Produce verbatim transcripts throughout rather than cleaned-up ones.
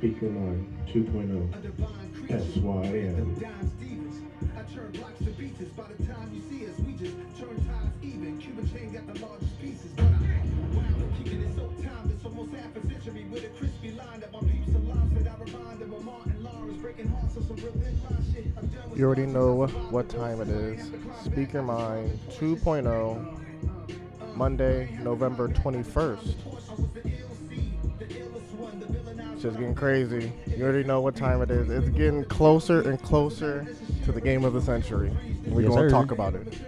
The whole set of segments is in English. Speak Your Mind two point oh. That's why I am. You already know what time it is. Speak Your Mind two point oh, Monday, November twenty-first. It's just getting crazy. You already know what time it is. It's getting closer and closer to the game of the century. We're yes, going to talk about it.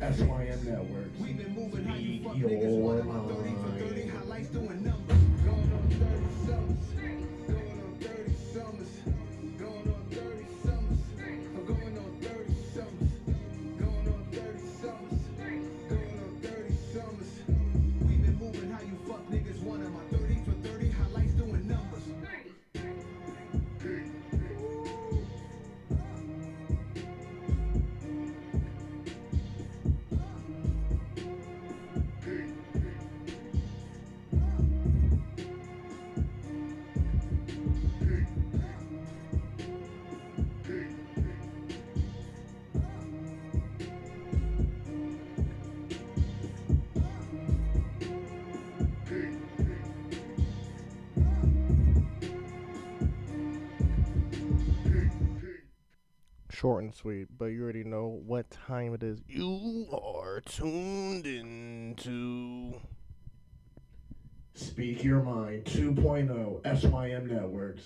S Y M Networks. We've been moving how you fuck niggas one on thirty for thirty highlights doing numbers. Going on thirty summers. Going on thirty summers. Going on thirty summers. Going on thirty summers. Going on thirty summers. Going on thirty summers. We've been moving how you fuck niggas one on my thirty for thirty highlights doing numbers. Short and sweet, but you already know what time it is. You are tuned into Speak Your Mind two point oh, S Y M Networks.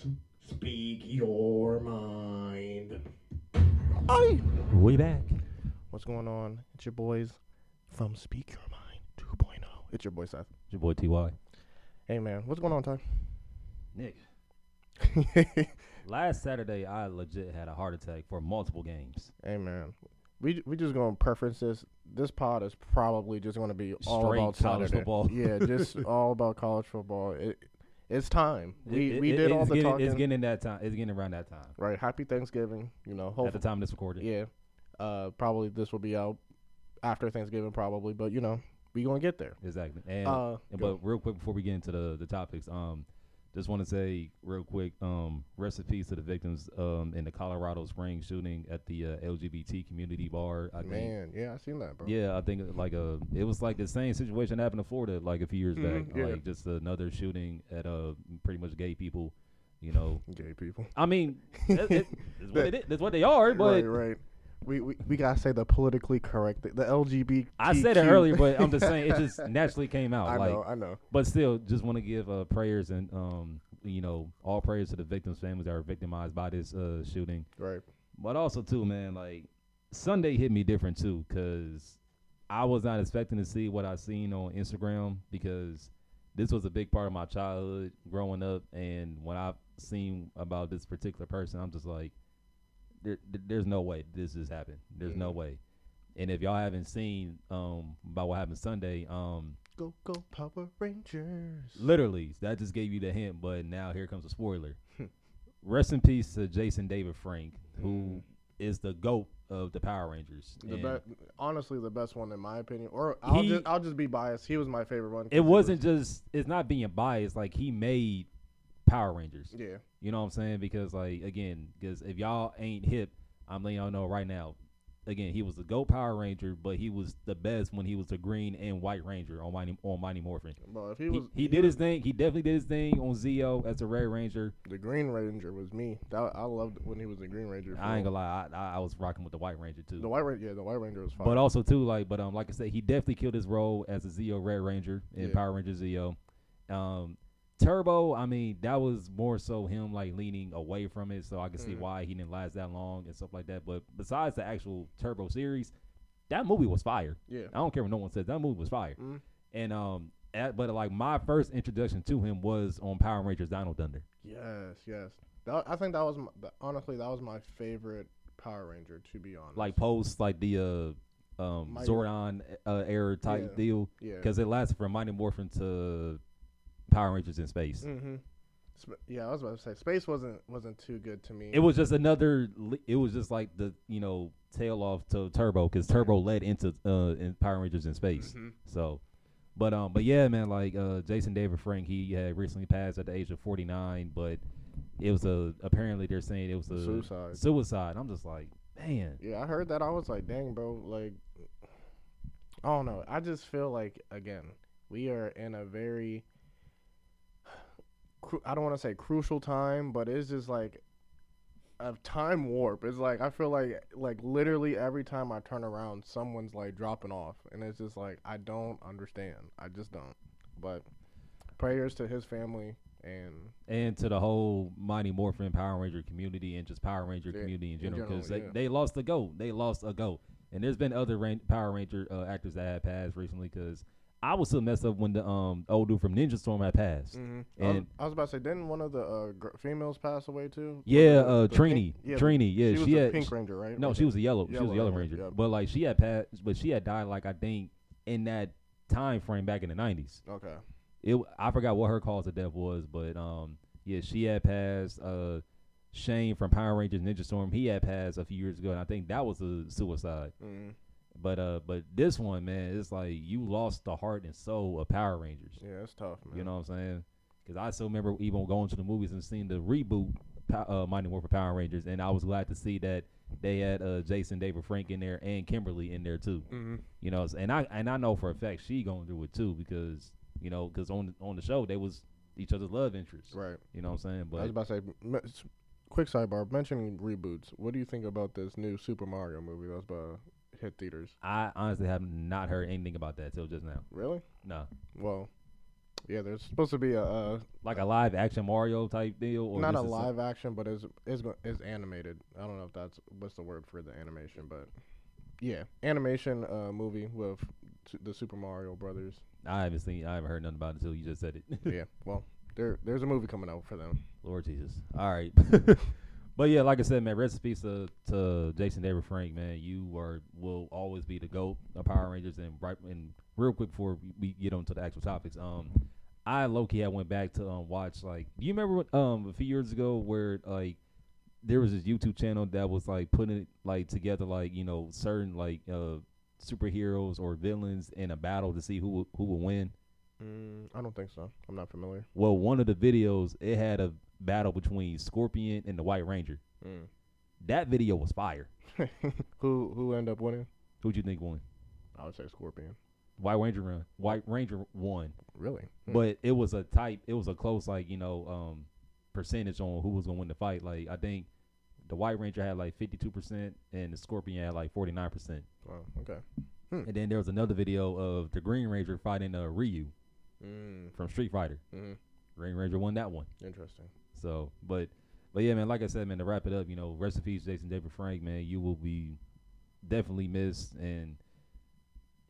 Speak Your Mind. Aye. We back. What's going on? It's your boys from Speak Your Mind two point oh. It's your boy Seth. It's your boy T Y. Hey man, what's going on, Ty? Nick. Last Saturday, I legit had a heart attack for multiple games. Hey, man. We we just going to preference this. This pod is probably just going to be Straight all about college Saturday. Football. Yeah, just all about college football. It, it's time. We it, we it, did all the getting, talking. It's getting that time. It's getting around that time. Right. Happy Thanksgiving. You know, hopefully. At the time this recorded. Yeah. Uh, probably this will be out after Thanksgiving, probably. But, you know, we going to get there. Exactly. And, uh, and But real quick before we get into the, the topics, um, just want to say real quick, um, rest in peace to the victims um, in the Colorado Springs shooting at the uh, L G B T community bar. I Man, think. yeah, I seen that, bro. Yeah, I think like a, it was like the same situation happened in Florida like a few years mm-hmm, back. Yeah. Like just another shooting at uh, pretty much gay people, you know. Gay people. I mean, that's, it, that's, what it is, that's what they are. But right, right. We, we we gotta say the politically correct, the, the L G B T Q. I said it earlier, but I'm just saying it just naturally came out. I like, know, I know. But still, just want to give uh, prayers and um, you know, all prayers to the victims' families that are victimized by this uh, shooting. Right. But also too, man, like Sunday hit me different too, cause I was not expecting to see what I seen on Instagram because this was a big part of my childhood growing up, and when I've seen about this particular person, I'm just like. There, there's no way this just happened. There's mm-hmm. no way. And if y'all haven't seen um, about what happened Sunday, um, go go Power Rangers. Literally, that just gave you the hint. But now here comes a spoiler. Rest in peace to Jason David Frank, who mm. is the GOAT of the Power Rangers. The be- honestly, the best one in my opinion. Or I'll he, just I'll just be biased. He was my favorite one. It wasn't was- just. It's not being biased. Like he made. Power Rangers. Yeah. You know what I'm saying? Because, like, again, because if y'all ain't hip, I'm letting y'all know right now. Again, he was the GOAT Power Ranger, but he was the best when he was the green and white ranger on Mighty, on Mighty Morphin. Well, if he, was, he, he did his thing. He definitely did his thing on Zeo as a Red Ranger. The Green Ranger was me. That, I loved when he was the Green Ranger. I ain't gonna lie. I, I was rocking with the White Ranger, too. The White Ranger, yeah, the White Ranger was fine. But also, too, like, but, um, like I said, he definitely killed his role as a Zeo Red Ranger in yeah. Power Ranger Zeo. Um, Turbo, I mean, that was more so him, like, leaning away from it, so I can mm. see why he didn't last that long and stuff like that. But besides the actual Turbo series, that movie was fire. Yeah. I don't care what no one says. That movie was fire. Mm. And, um, at, but, like, my first introduction to him was on Power Rangers Dino Thunder. Yes, yes. That, I think that was my, honestly that was my favorite Power Ranger, to be honest. Like post like the uh, um, Zordon uh, era type yeah. deal, because yeah. it lasted from Mighty Morphin to Power Rangers in Space. Mm-hmm. Sp- yeah, I was about to say Space wasn't wasn't too good to me. It was just another. Li- it was just like the you know tail off to Turbo, because Turbo led into uh, in Power Rangers in Space. Mm-hmm. So. But um, but yeah, man, like uh, Jason David Frank, he had recently passed at the age of forty-nine, but it was a apparently they're saying it was a suicide. Suicide. I'm just like, man. Yeah, I heard that. I was like, dang, bro. Like, I don't know. I just feel like again, we are in a very, cru- I don't want to say crucial time, but it's just like a time warp. It's like I feel like like literally every time I turn around, someone's like dropping off, and it's just like I don't understand. I just don't. But prayers to his family and and to the whole Mighty Morphin Power Ranger community and just Power Ranger yeah, community in general, because they, yeah. they lost a GOAT. They lost a GOAT. And there's been other ran- Power Ranger uh, actors that had passed recently, because I was so messed up when the um old dude from Ninja Storm had passed. Mm-hmm. And I was, I was about to say, didn't one of the uh, gr- females pass away too? Yeah, the, uh, the Trini, pink, yeah, Trini, yeah. She, she was had, a pink she, ranger, right? No, right. she was a yellow. yellow she was a yellow ranger. ranger. Yeah. But like she had passed, but she had died like I think in that time frame back in the nineties. Okay. It I forgot what her cause of death was, but um yeah, she had passed. Uh, Shane from Power Rangers Ninja Storm, he had passed a few years ago, and I think that was a suicide. Mm-hmm. But uh, but this one, man, it's like you lost the heart and soul of Power Rangers. Yeah, it's tough, man. You know what I'm saying? Because I still remember even going to the movies and seeing the reboot uh, Mighty Morphin Power Rangers, and I was glad to see that they had uh, Jason David Frank in there and Kimberly in there too. Mm-hmm. You know, and I and I know for a fact she going through it too, because you know, because on on the show they was each other's love interests. Right. You know what I'm saying? But I was about to say, quick sidebar, mentioning reboots. What do you think about this new Super Mario movie that was by hit theaters? I honestly have not heard anything about that till just now. Really? No. Well, yeah, there's supposed to be a uh, like a live action Mario type deal, or not a live a action, but it's, it's it's animated. I don't know if that's what's the word for the animation, but yeah, animation uh, movie with t- the Super Mario Brothers. I haven't seen. I haven't heard nothing about it until you just said it. Yeah. Well, there there's a movie coming out for them. Lord Jesus. All right. But yeah, like I said, man, rest in peace to, to Jason David Frank, man. You are will always be the GOAT of Power Rangers. And right, and real quick before we get on to the actual topics, um, I low-key I went back to um watch like, do you remember what, um a few years ago where like there was this YouTube channel that was like putting it like together like you know certain like uh superheroes or villains in a battle to see who who will win. Mm, I don't think so. I'm not familiar. Well, one of the videos, it had a battle between Scorpion and the White Ranger. Mm. That video was fire. who who ended up winning? Who'd you think won? I would say Scorpion. White Ranger won. White Ranger won. Really? Mm. But it was a type. It was a close, like you know, um, percentage on who was gonna win the fight. Like I think the White Ranger had like fifty-two percent, and the Scorpion had like forty-nine percent. Oh, okay. Mm. And then there was another video of the Green Ranger fighting uh, Ryu. Mm. From Street Fighter. Mm-hmm. Green Ranger won that one. Interesting. So, but, but yeah, man, like I said, man, to wrap it up, you know, rest in peace, Jason David Frank, man. You will be definitely missed, and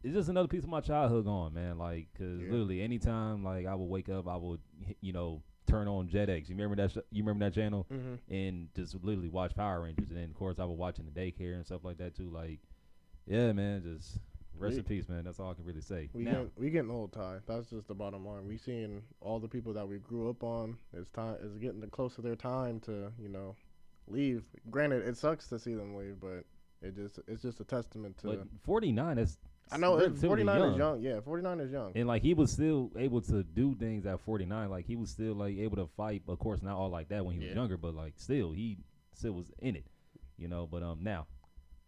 it's just another piece of my childhood gone, man. Like, cause yeah. literally, anytime like I would wake up, I would, you know, turn on JetX. You remember that? Sh- you remember that channel? Mm-hmm. And just literally watch Power Rangers, and then of course I would watch in the daycare and stuff like that too. Like, yeah, man, just. Rest we, in peace, man. That's all I can really say. We now, get, we getting old, Ty. That's just the bottom line. We seeing all the people that we grew up on. It's time. It's getting close to their time to, you know, leave. Granted, it sucks to see them leave, but it just it's just a testament to. But forty-nine is. I know it's forty-nine young. is young. Yeah, forty-nine is young. And like he was still able to do things at forty-nine. Like he was still like able to fight. Of course, not all like that when he yeah. was younger, but like still he still was in it, you know. But um, now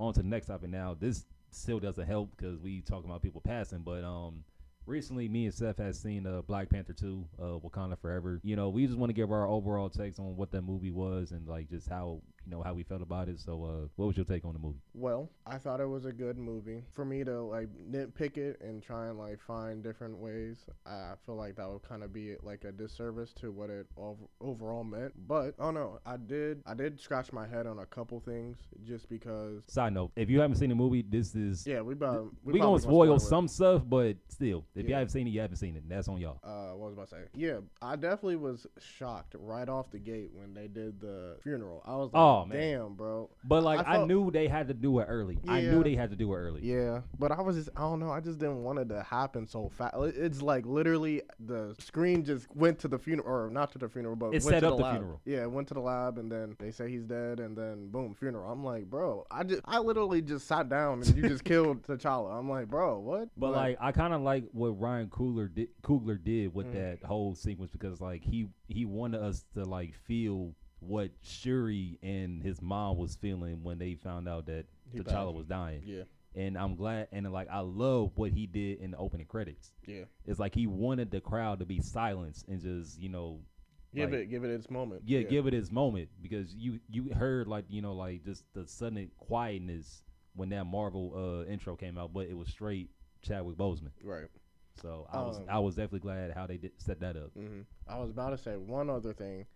on to the next topic. Now this. Still doesn't help because we talking about people passing, but um, recently me and Seth has seen uh, Black Panther two, uh, Wakanda Forever. You know, we just want to give our overall takes on what that movie was and like just how you know, how we felt about it. So uh, what was your take on the movie? Well, I thought it was a good movie. For me to, like, nitpick it and try and, like, find different ways, I feel like that would kind of be, like, a disservice to what it ov- overall meant. But, oh, no, I did I did scratch my head on a couple things just because. Side note, if you haven't seen the movie, this is. Yeah, we about. We, we gonna spoil some stuff, but still, if yeah. you haven't seen it, you haven't seen it. That's on y'all. Uh, what was I about to say? Yeah, I definitely was shocked right off the gate when they did the funeral. I was like, oh, man. Damn, bro. But, like, I, felt, I knew they had to do it early. Yeah, I knew they had to do it early. Yeah, but I was just, I don't know, I just didn't want it to happen so fast. It's like literally the screen just went to the funeral, or not to the funeral, but it went set to up the, the funeral. Yeah, it went to the lab, and then they say he's dead, and then boom, funeral. I'm like, bro, I just, I literally just sat down and you just killed T'Challa. I'm like, bro, what? But, like, like I kind of like what Ryan Coogler did, Coogler did with mm. that whole sequence, because, like, he he wanted us to, like, feel what Shuri and his mom was feeling when they found out that he T'Challa died. was dying. Yeah. And I'm glad, and, like, I love what he did in the opening credits. Yeah. It's like he wanted the crowd to be silenced and just, you know, give like, it give it its moment. Yeah, yeah, give it its moment, because you you heard, like, you know, like, just the sudden quietness when that Marvel uh, intro came out, but it was straight Chadwick Boseman. Right. So I was um, I was definitely glad how they did set that up. Mm-hmm. I was about to say one other thing.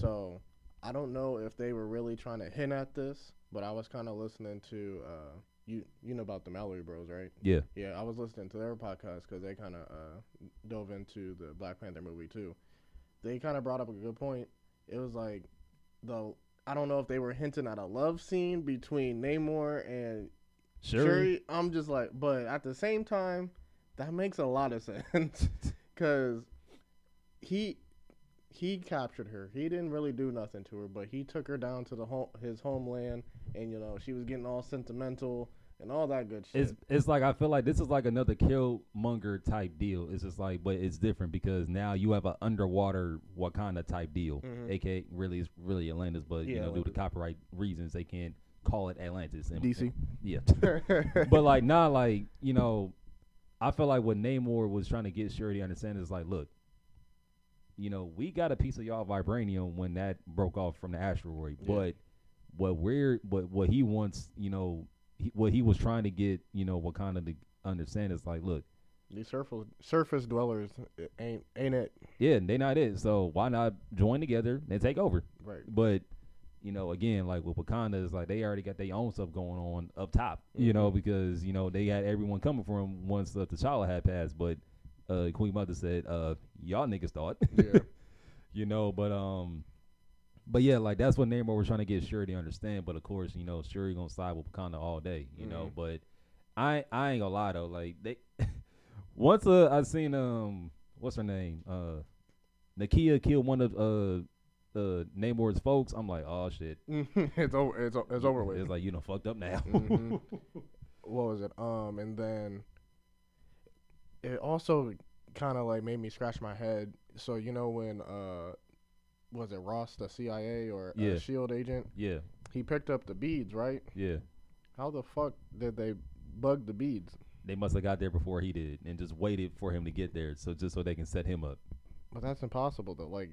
So I don't know if they were really trying to hint at this, but I was kind of listening to uh, you. You know about the Mallory Bros, right? Yeah. Yeah, I was listening to their podcast because they kind of uh, dove into the Black Panther movie too. They kind of brought up a good point. It was like the I don't know if they were hinting at a love scene between Namor and Shuri. Shuri. I'm just like, but at the same time, that makes a lot of sense because he he captured her. He didn't really do nothing to her, but he took her down to the home, his homeland, and, you know, she was getting all sentimental and all that good shit. It's, it's like I feel like this is like another Killmonger type deal. It's just like, but it's different because now you have an underwater Wakanda type deal, mm-hmm. A K A really it's really Atlantis, but yeah, you know Atlantis. Due to copyright reasons they can't call it Atlantis. And, D C, and, yeah, but like nah, like you know. I feel like what Namor was trying to get Shuri to understand is like, look, you know, we got a piece of y'all vibranium when that broke off from the asteroid, yeah. but what we're, what what he wants, you know, he, what he was trying to get, you know, Wakanda to understand is like, look, these surface surface dwellers ain't ain't it? Yeah, they not it. So why not join together and take over? Right. But you know, again, like with Wakanda, is like they already got their own stuff going on up top, mm-hmm. you know, because, you know, they had everyone coming for them once uh, T'Challa had passed. But uh, Queen Mother said, uh, y'all niggas thought, yeah. you know, but um, but yeah, like that's what Namor was trying to get Shuri to understand. But of course, you know, Shuri going to side with Wakanda all day, you mm-hmm. know, but I I ain't gonna lie, though. Like they once uh, I seen um, what's her name? Uh, Nakia killed one of uh. Uh, Namor's folks, I'm like, oh shit, it's over, it's, it's over with. It's like you done fucked up now. mm-hmm. What was it? Um, and then it also kind of like made me scratch my head. So you know when uh, was it Ross, the C I A or yeah. uh, SHIELD agent? Yeah, he picked up the beads, right? Yeah. How the fuck did they bug the beads? They must have got there before he did, and just waited for him to get there, so just so they can set him up. But that's impossible, though. Like.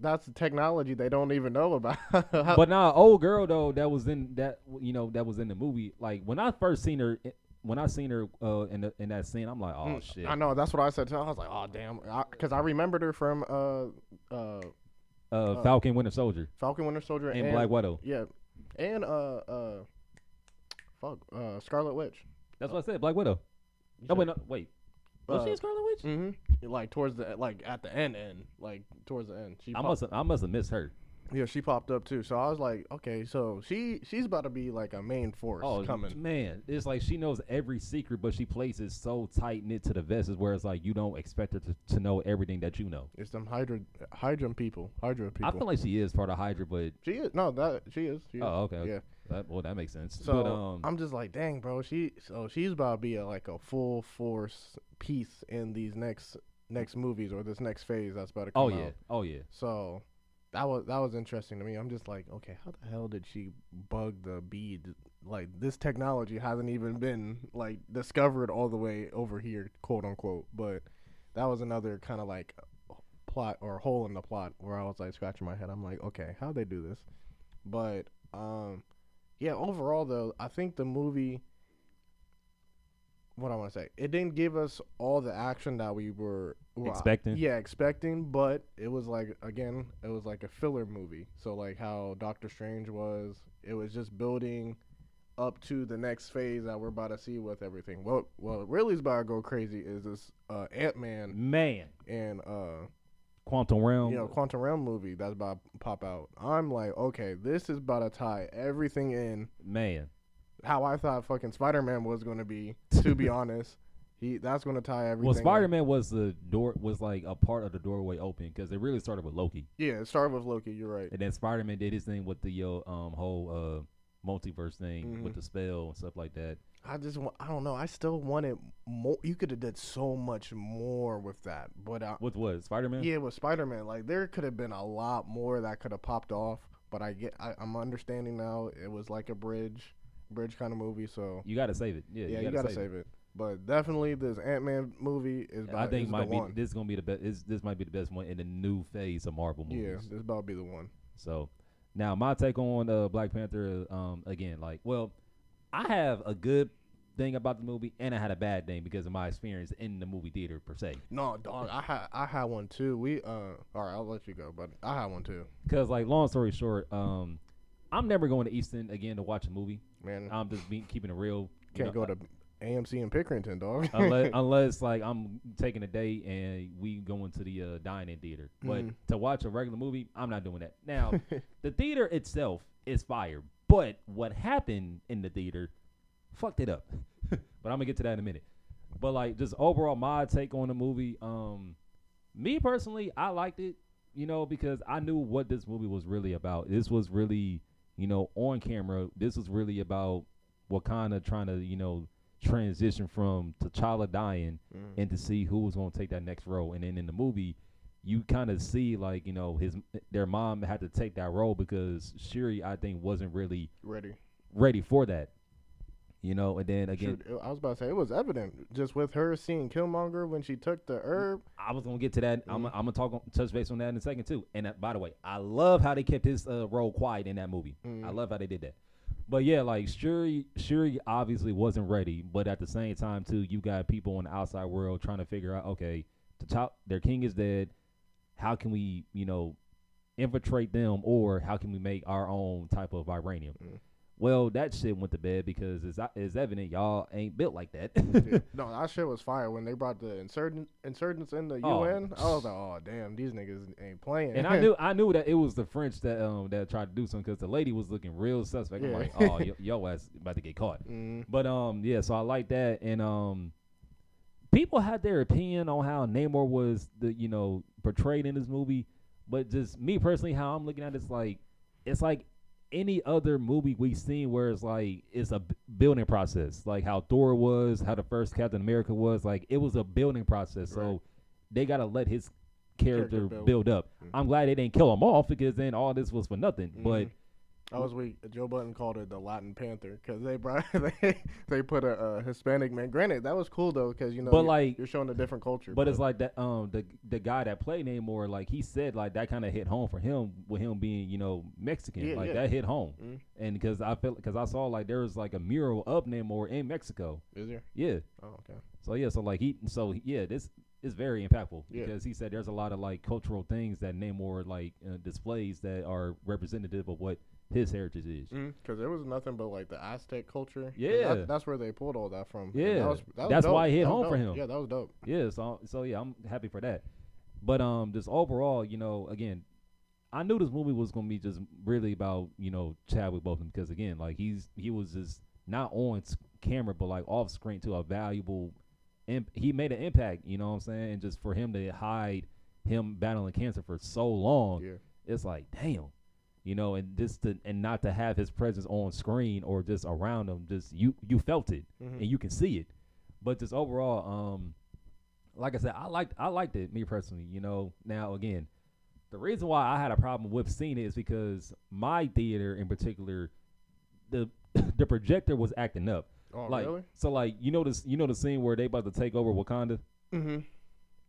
That's the technology they don't even know about. But nah, old girl though that was in that you know that was in the movie. Like when I first seen her, when I seen her uh, in the, in that scene, I'm like, oh mm, shit. I know that's what I said to her. I was like, oh damn, because I, I remembered her from uh uh, uh Falcon uh, Winter Soldier, Falcon Winter Soldier, and, and Black Widow. Yeah, and uh uh fuck uh Scarlet Witch. That's uh, what I said, Black Widow. Oh wait, no, wait. Was uh, she a Scarlet Witch? Mm-hmm. Like towards the like at the end, end like towards the end. She I must I must have missed her. Yeah, she popped up too. So I was like, okay, so she she's about to be like a main force oh, coming. Man, it's like she knows every secret, but she plays it so tight knit to the vest, is where it's like you don't expect her to, to know everything that you know. It's them Hydra Hydra people, Hydra people. I feel like she is part of Hydra, but she is no that she is. She oh, okay, yeah. That, well, that makes sense. So but, um, I'm just like, dang, bro. She so she's about to be a, like a full force piece in these next next movies or this next phase that's about to come out. Oh yeah, out. oh yeah. So. That was that was interesting to me. I'm just like, okay, how the hell did she bug the bead? Like this technology hasn't even been like discovered all the way over here, quote unquote. But that was another kind of like plot or hole in the plot where I was like scratching my head. I'm like, okay, how'd they do this? But Um, yeah, overall, though, I think the movie, what I want to say, it didn't give us all the action that we were well, expecting. I, yeah, expecting, but it was like, again, it was like a filler movie. So, like how Doctor Strange was, it was just building up to the next phase that we're about to see with everything. What well, well, really is about to go crazy is this uh, Ant-Man. Man. And uh, Quantum Realm. You know, Quantum Realm movie that's about to pop out. I'm like, okay, this is about to tie everything in. Man. How I thought fucking Spider-Man was going to be, to be honest. He That's going to tie everything Well, Spider-Man in. was the door, was like a part of the doorway open, because it really started with Loki. Yeah, it started with Loki, you're right. And then Spider-Man did his thing with the uh, um whole... Uh, multiverse thing mm-hmm. with the spell and stuff like that. I just want, I don't know. I still wanted more. You could have done so much more with that. But I, with what? Spider-Man? Yeah, with Spider-Man. Like, there could have been a lot more that could have popped off. But I get, I, I'm understanding now it was like a bridge, bridge kind of movie. So you got to save it. Yeah, yeah you got to save, save it. it. But definitely this Ant-Man movie is about, I think might be one. This is gonna be the best. This might be the best one in the new phase of Marvel movies. Yeah, this is about to be the one. So. Now, my take on uh, Black Panther, um, again, like, well, I have a good thing about the movie, and I had a bad thing because of my experience in the movie theater, per se. No, dog, I had I had one, too. We, uh, all right, I'll let you go, but I had one, too. Because, like, long story short, um, I'm never going to Easton again to watch a movie. Man. I'm just be, keeping it real. Can't know, go to A M C in Pickerington, dog. unless, unless, like, I'm taking a day and we go into the uh, dine-in theater. But mm. to watch a regular movie, I'm not doing that. Now, the theater itself is fire. But what happened in the theater fucked it up. But I'm going to get to that in a minute. But, like, just overall my take on the movie, um, me personally, I liked it, you know, because I knew what this movie was really about. This was really, you know, on camera, this was really about Wakanda trying to, you know, transition from T'Challa dying mm. and to see who was going to take that next role. And then in the movie, you kind of see, like, you know, his their mom had to take that role because Shuri, I think, wasn't really ready ready for that. You know, and then again, Shoot, I was about to say it was evident just with her seeing Killmonger when she took the herb. I was gonna get to that. Mm. I'm, I'm gonna talk on, touch base on that in a second too. And uh, by the way, I love how they kept his uh, role quiet in that movie. Mm. I love how they did that. But yeah, like Shuri, Shuri obviously wasn't ready. But at the same time, too, you got people in the outside world trying to figure out, okay, T'Challa, their king is dead. How can we, you know, infiltrate them, or how can we make our own type of vibranium? Mm. Well, that shit went to bed because it's, it's evident y'all ain't built like that. yeah. No, that shit was fire when they brought the insurgent, insurgents in the oh. U N. I was like, oh damn, these niggas ain't playing. And I knew I knew that it was the French that um that tried to do something because the lady was looking real suspect. Yeah. I'm like, oh, yo, yo ass about to get caught. Mm. But um yeah, so I like that, and um people had their opinion on how Namor was the you know portrayed in this movie, but just me personally, how I'm looking at it's like it's like. any other movie we've seen where it's like it's a b- building process, like how Thor was, how the first Captain America was, like it was a building process. Right. So they gotta let his character, character build. build up. Mm-hmm. I'm glad they didn't kill him off because then all this was for nothing. Mm-hmm. But I was weak. Joe Budden called her the Latin Panther because they brought they, they put a, a Hispanic man. Granted, that was cool though because you know, but you're, like, you're showing a different culture. But, but it's like that um the the guy that played Namor, like he said, like that kind of hit home for him with him being you know Mexican, yeah, like yeah. that hit home. Mm-hmm. And because I felt because I saw like there was like a mural of Namor in Mexico. Is there? Yeah. Oh okay. So yeah, so like he so yeah this is very impactful yeah. because he said there's a lot of like cultural things that Namor like uh, displays that are representative of what his heritage is. Because mm, there was nothing but like the Aztec culture. Yeah. That, that's where they pulled all that from. Yeah. That was, that was that's dope. why it hit home dope. for him. Yeah, that was dope. Yeah, so so yeah, I'm happy for that. But um, just overall, you know, again, I knew this movie was going to be just really about, you know, Chadwick Boseman because, again, like he's he was just not on camera but like off screen to a valuable imp- – he made an impact, you know what I'm saying? And just for him to hide him battling cancer for so long, yeah. it's like, damn. You know, and just to, and not to have his presence on screen or just around him, just you you felt it mm-hmm. and you can see it. But just overall, um, like I said, I liked I liked it me personally. You know, now again, the reason why I had a problem with seeing it is because my theater in particular, the the projector was acting up. Oh like, really? So like you know this you know the scene where they about to take over Wakanda. Mm-hmm.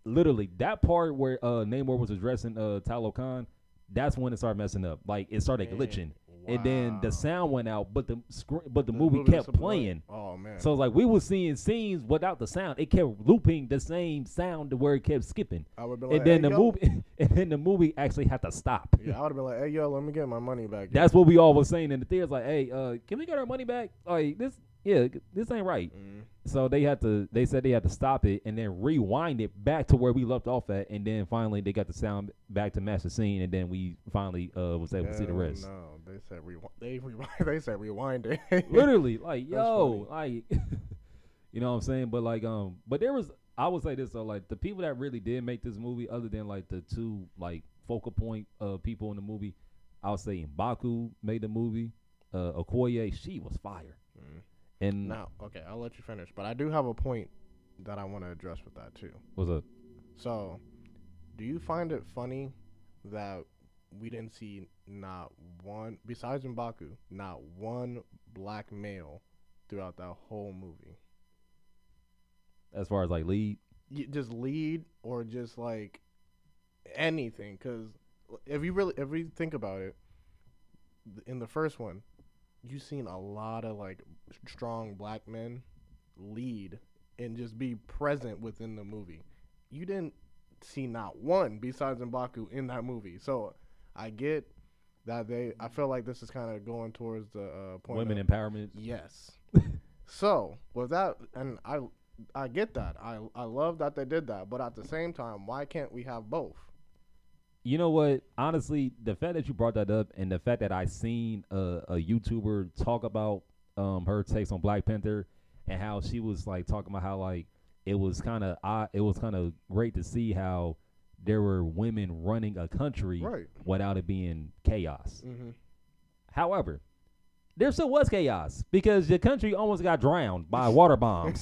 Literally that part where uh, Namor was addressing uh, Talo Khan. That's when it started messing up. Like, it started Man, glitching. Wow. And then the sound went out, but the screen, but the, the movie, movie kept playing. Oh man! So like we were seeing scenes without the sound. It kept looping the same sound to where it kept skipping. I would be like, and then hey, the yo. movie, and then the movie actually had to stop. Yeah, I would have been like, "Hey yo, let me get my money back." Here. That's what we all were saying in the theaters. Like, "Hey, uh, can we get our money back? Like this, yeah, this ain't right." Mm-hmm. So they had to. They said they had to stop it and then rewind it back to where we left off at, and then finally they got the sound back to match the scene, and then we finally uh, was able yeah, to see the rest. No, they said rewind. They rewind. They said rewind it. Literally, like yo, like you know what I'm saying. But like um, but there was. I would say this though, like the people that really did make this movie, other than like the two like focal point uh people in the movie, I would say M'Baku made the movie. Uh, Okoye, she was fire. Mm. And now, okay, I'll let you finish, but I do have a point that I want to address with that too. What's up? So, do you find it funny that we didn't see not one, besides M'Baku, not one black male throughout that whole movie? As far as like lead, you just lead or just like anything, because if you really, if you think about it, in the first one, you seen a lot of like strong black men lead and just be present within the movie. You didn't see not one besides M'Baku in that movie. So I get that they. I feel like this is kind of going towards the uh, point women of, empowerment. Yes. So with that, and I. I get that. I I love that they did that, but at the same time, why can't we have both? You know what? Honestly, the fact that you brought that up and the fact that I seen a, a YouTuber talk about um her takes on Black Panther and how she was like talking about how like it was kind of uh, it was kind of great to see how there were women running a country right. without it being chaos. Mm-hmm. However, there still was chaos because your country almost got drowned by water bombs.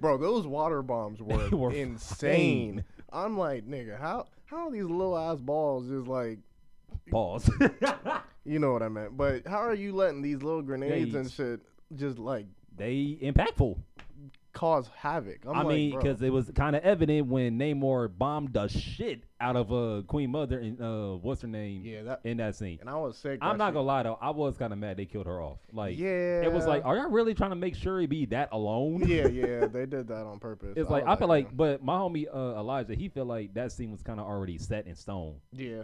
Bro, those water bombs were, were insane. Insane. I'm like, nigga, how how are these little ass balls just like balls? You know what I meant. But how are you letting these little grenades they, and shit just like they impactful cause havoc? I'm I like, mean, because it was kind of evident when Namor bombed the shit out of uh, Queen Mother and uh, what's her name? Yeah, that, in that scene. And I was sick. I'm not shit. gonna lie though, I was kind of mad they killed her off. Like, yeah, it was like, are y'all really trying to make Shuri be that alone? Yeah, yeah, they did that on purpose. It's I like I like, feel like, like, but my homie uh, Elijah, he felt like that scene was kind of already set in stone. Yeah.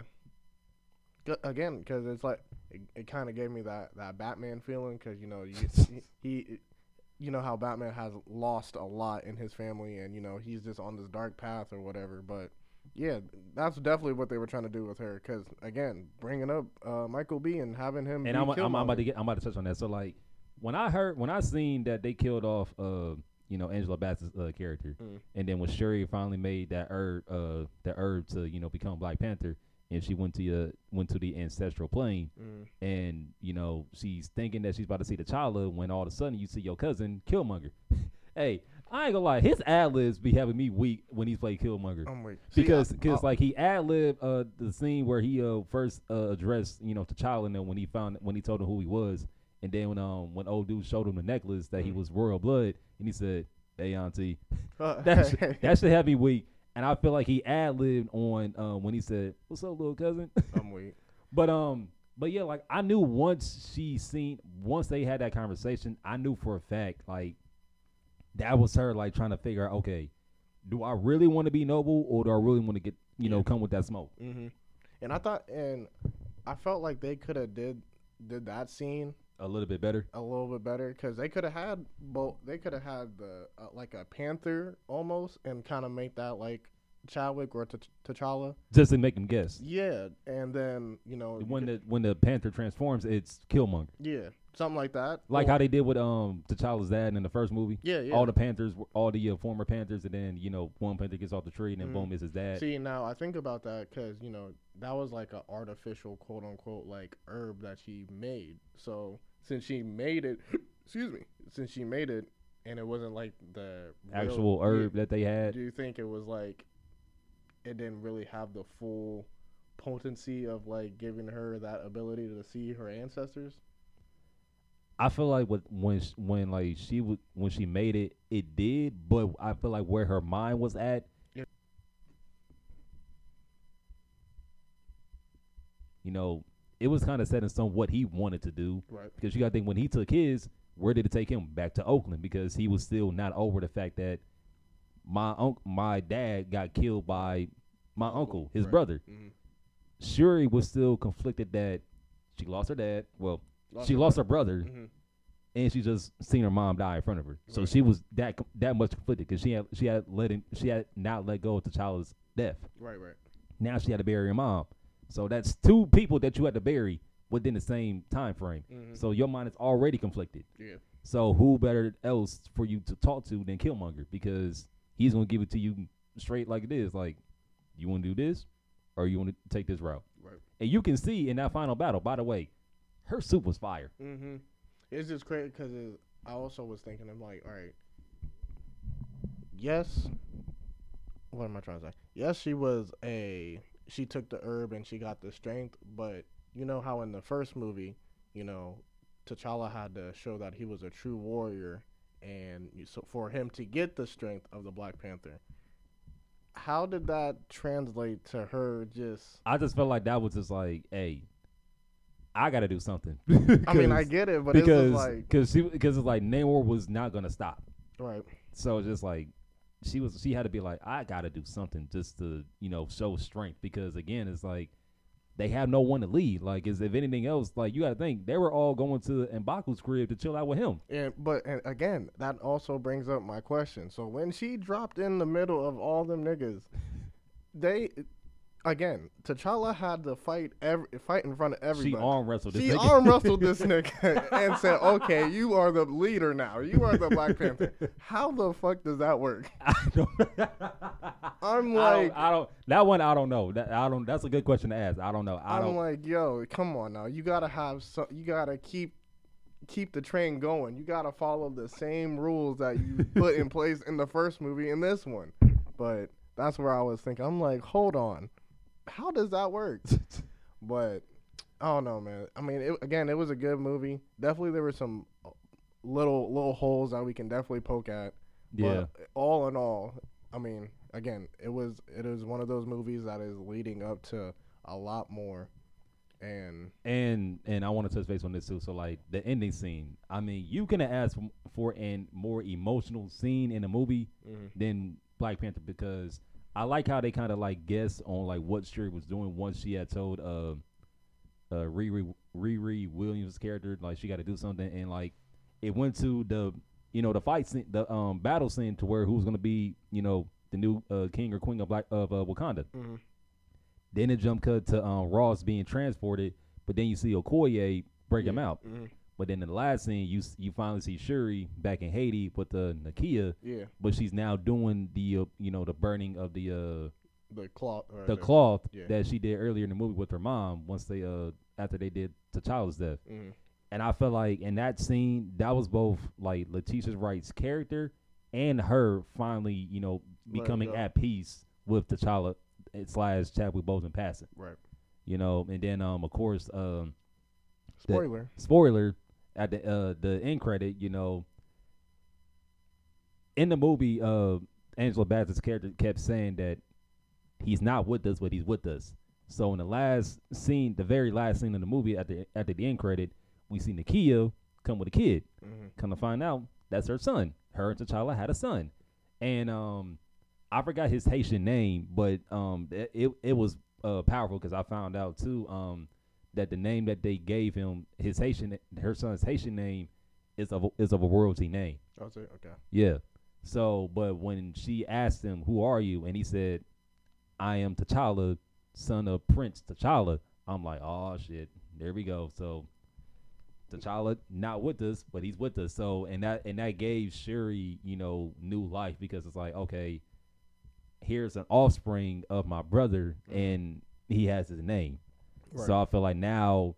Again, because it's like it, it kind of gave me that, that Batman feeling, because you know you, he. he it, you know how Batman has lost a lot in his family and, you know, he's just on this dark path or whatever. But, yeah, that's definitely what they were trying to do with her because, again, bringing up uh, Michael B. and having him And I'm, I'm, I'm, about to get, I'm about to touch on that. So, like, when I heard – when I seen that they killed off, uh, you know, Angela Bassett's uh, character mm. and then when Shuri finally made that herb, uh, the herb to, you know, become Black Panther – and she went to the uh, went to the ancestral plane, mm. and you know she's thinking that she's about to see the child. When all of a sudden you see your cousin Killmonger. Hey, I ain't gonna lie, his ad libs be having me weak when he's playing Killmonger. I'm weak because see, I, cause, I, like he ad lib uh, the scene where he uh, first uh, addressed you know the child and then when he found when he told him who he was, and then when um when old dude showed him the necklace that mm. he was royal blood, and he said, "Hey auntie," uh, that should, that should have me weak. And I feel like he ad-libbed on uh, when he said, "What's up, little cousin?" I'm weak. But um, but yeah, like I knew once she seen, once they had that conversation, I knew for a fact like that was her like trying to figure out, okay, do I really want to be noble or do I really want to get you yeah. know come with that smoke? Mm-hmm. And I thought, and I felt like they could have did did that scene a little bit better, a little bit better, because they could have had both. They could have had the uh, like a panther almost, and kind of make that like Chadwick or T- T'Challa, just to make them guess. Yeah, and then you know when you could, the when the panther transforms, it's Killmonger. Yeah, something like that. Like or, how they did with um T'Challa's dad in the first movie. Yeah, yeah. All the panthers, all the uh, former panthers, and then you know one panther gets off the tree, and then mm. boom, is his dad. See, now I think about that because you know that was like an artificial quote unquote like herb that she made, so. Since she made it, excuse me, since she made it, and it wasn't like the actual real, herb it, that they had. Do you think it was like it didn't really have the full potency of like giving her that ability to see her ancestors? I feel like with, when she, when like she w- when she made it, it did, but I feel like where her mind was at, yeah. you know. it was kind of set in stone what he wanted to do. Right. Because you got to think, when he took his, where did it take him? Back to Oakland, because he was still not over the fact that my unc- my dad got killed by my uncle, his right. brother. Mm-hmm. Shuri was still conflicted that she lost her dad. Well, lost she her lost brother. her brother, mm-hmm. and she just seen her mom die in front of her. Right. So she was that that much conflicted because she had she had letting she had not let go of T'Challa's death. Right, right. Now she had to bury her mom. So that's two people that you had to bury within the same time frame. Mm-hmm. So your mind is already conflicted. Yeah. So who better else for you to talk to than Killmonger, because he's gonna give it to you straight like it is. Like, you want to do this, or you want to take this route. Right. And you can see in that final battle, by the way, her suit was fire. Mm-hmm. It's just crazy because I also was thinking, I'm like, all right, yes. What am I trying to say? Yes, she was a. She took the herb and she got the strength, but you know how in the first movie, you know, T'Challa had to show that he was a true warrior, and you, so for him to get the strength of the Black Panther. How did that translate to her just... I just felt like that was just like, hey, I got to do something. I mean, I get it, but because, it's like... Because it's like Namor was not going to stop. Right. So it's just like, she was. She had to be like, I got to do something just to, you know, show strength. Because, again, it's like, they have no one to lead. Like, is if anything else, like, you got to think, they were all going to M'Baku's crib to chill out with him. Yeah, but, and again, that also brings up my question. So, when she dropped in the middle of all them niggas, they, again, T'Challa had to fight every, fight in front of everybody. She arm wrestled this she nigga. She arm wrestled this nigga and said, okay, you are the leader now. You are the Black Panther. How the fuck does that work? I don't, I'm like... I don't, I don't... That one, I don't know. That, I don't. That's a good question to ask. I don't know. I I'm don't, like, yo, come on now. You gotta have some. You gotta keep keep the train going. You gotta follow the same rules that you put in place in the first movie in this one. But that's where I was thinking. I'm like, hold on, how does that work? But I don't know, man. I mean, it, again, it was a good movie. Definitely, there were some little little holes that we can definitely poke at. Yeah. But all in all, I mean. Again, it was it is one of those movies that is leading up to a lot more, and and and I want to touch base on this too. So like the ending scene, I mean, you can ask for a more emotional scene in a movie mm-hmm. than Black Panther, because I like how they kind of like guess on like what Shuri was doing once she had told uh, uh Riri Riri Williams' character like she got to do something, and like it went to the you know the fight scene, the um battle scene to where who's gonna be you know. the new uh, king or queen of Black, of uh, Wakanda. Mm-hmm. Then it jump cut to um, Ross being transported, but then you see Okoye break yeah. him out. Mm-hmm. But then in the last scene, you you finally see Shuri back in Haiti with the Nakia. Yeah. But she's now doing the uh, you know the burning of the uh, the cloth right the there. cloth yeah. that she did earlier in the movie with her mom. Once they uh after they did T'Challa's death, mm-hmm. and I felt like in that scene that was both like Letitia Wright's character and her finally, you know, becoming at peace with T'Challa slash Chadwick Boseman passing. Right. You know, and then, um, of course, um, spoiler. The, spoiler, at the uh, the end credit, you know, in the movie, uh, Angela Bassett's character kept saying that he's not with us, but he's with us. So in the last scene, the very last scene in the movie, at the, after the end credit, we see Nakia come with a kid. Mm-hmm. Come to find out, that's her son. Her and T'Challa had a son, and um, I forgot his Haitian name, but um, it it was uh, powerful because I found out too um, that the name that they gave him, his Haitian, her son's Haitian name, is of is of a royalty name. Oh, okay. Yeah. So, but when she asked him, "Who are you?" and he said, "I am T'Challa, son of Prince T'Challa," I'm like, "Oh shit, there we go." So. T'Challa not with us, but he's with us. So and that and that gave Shuri, you know, new life, because it's like, okay, here's an offspring of my brother, and he has his name. Right. So I feel like now,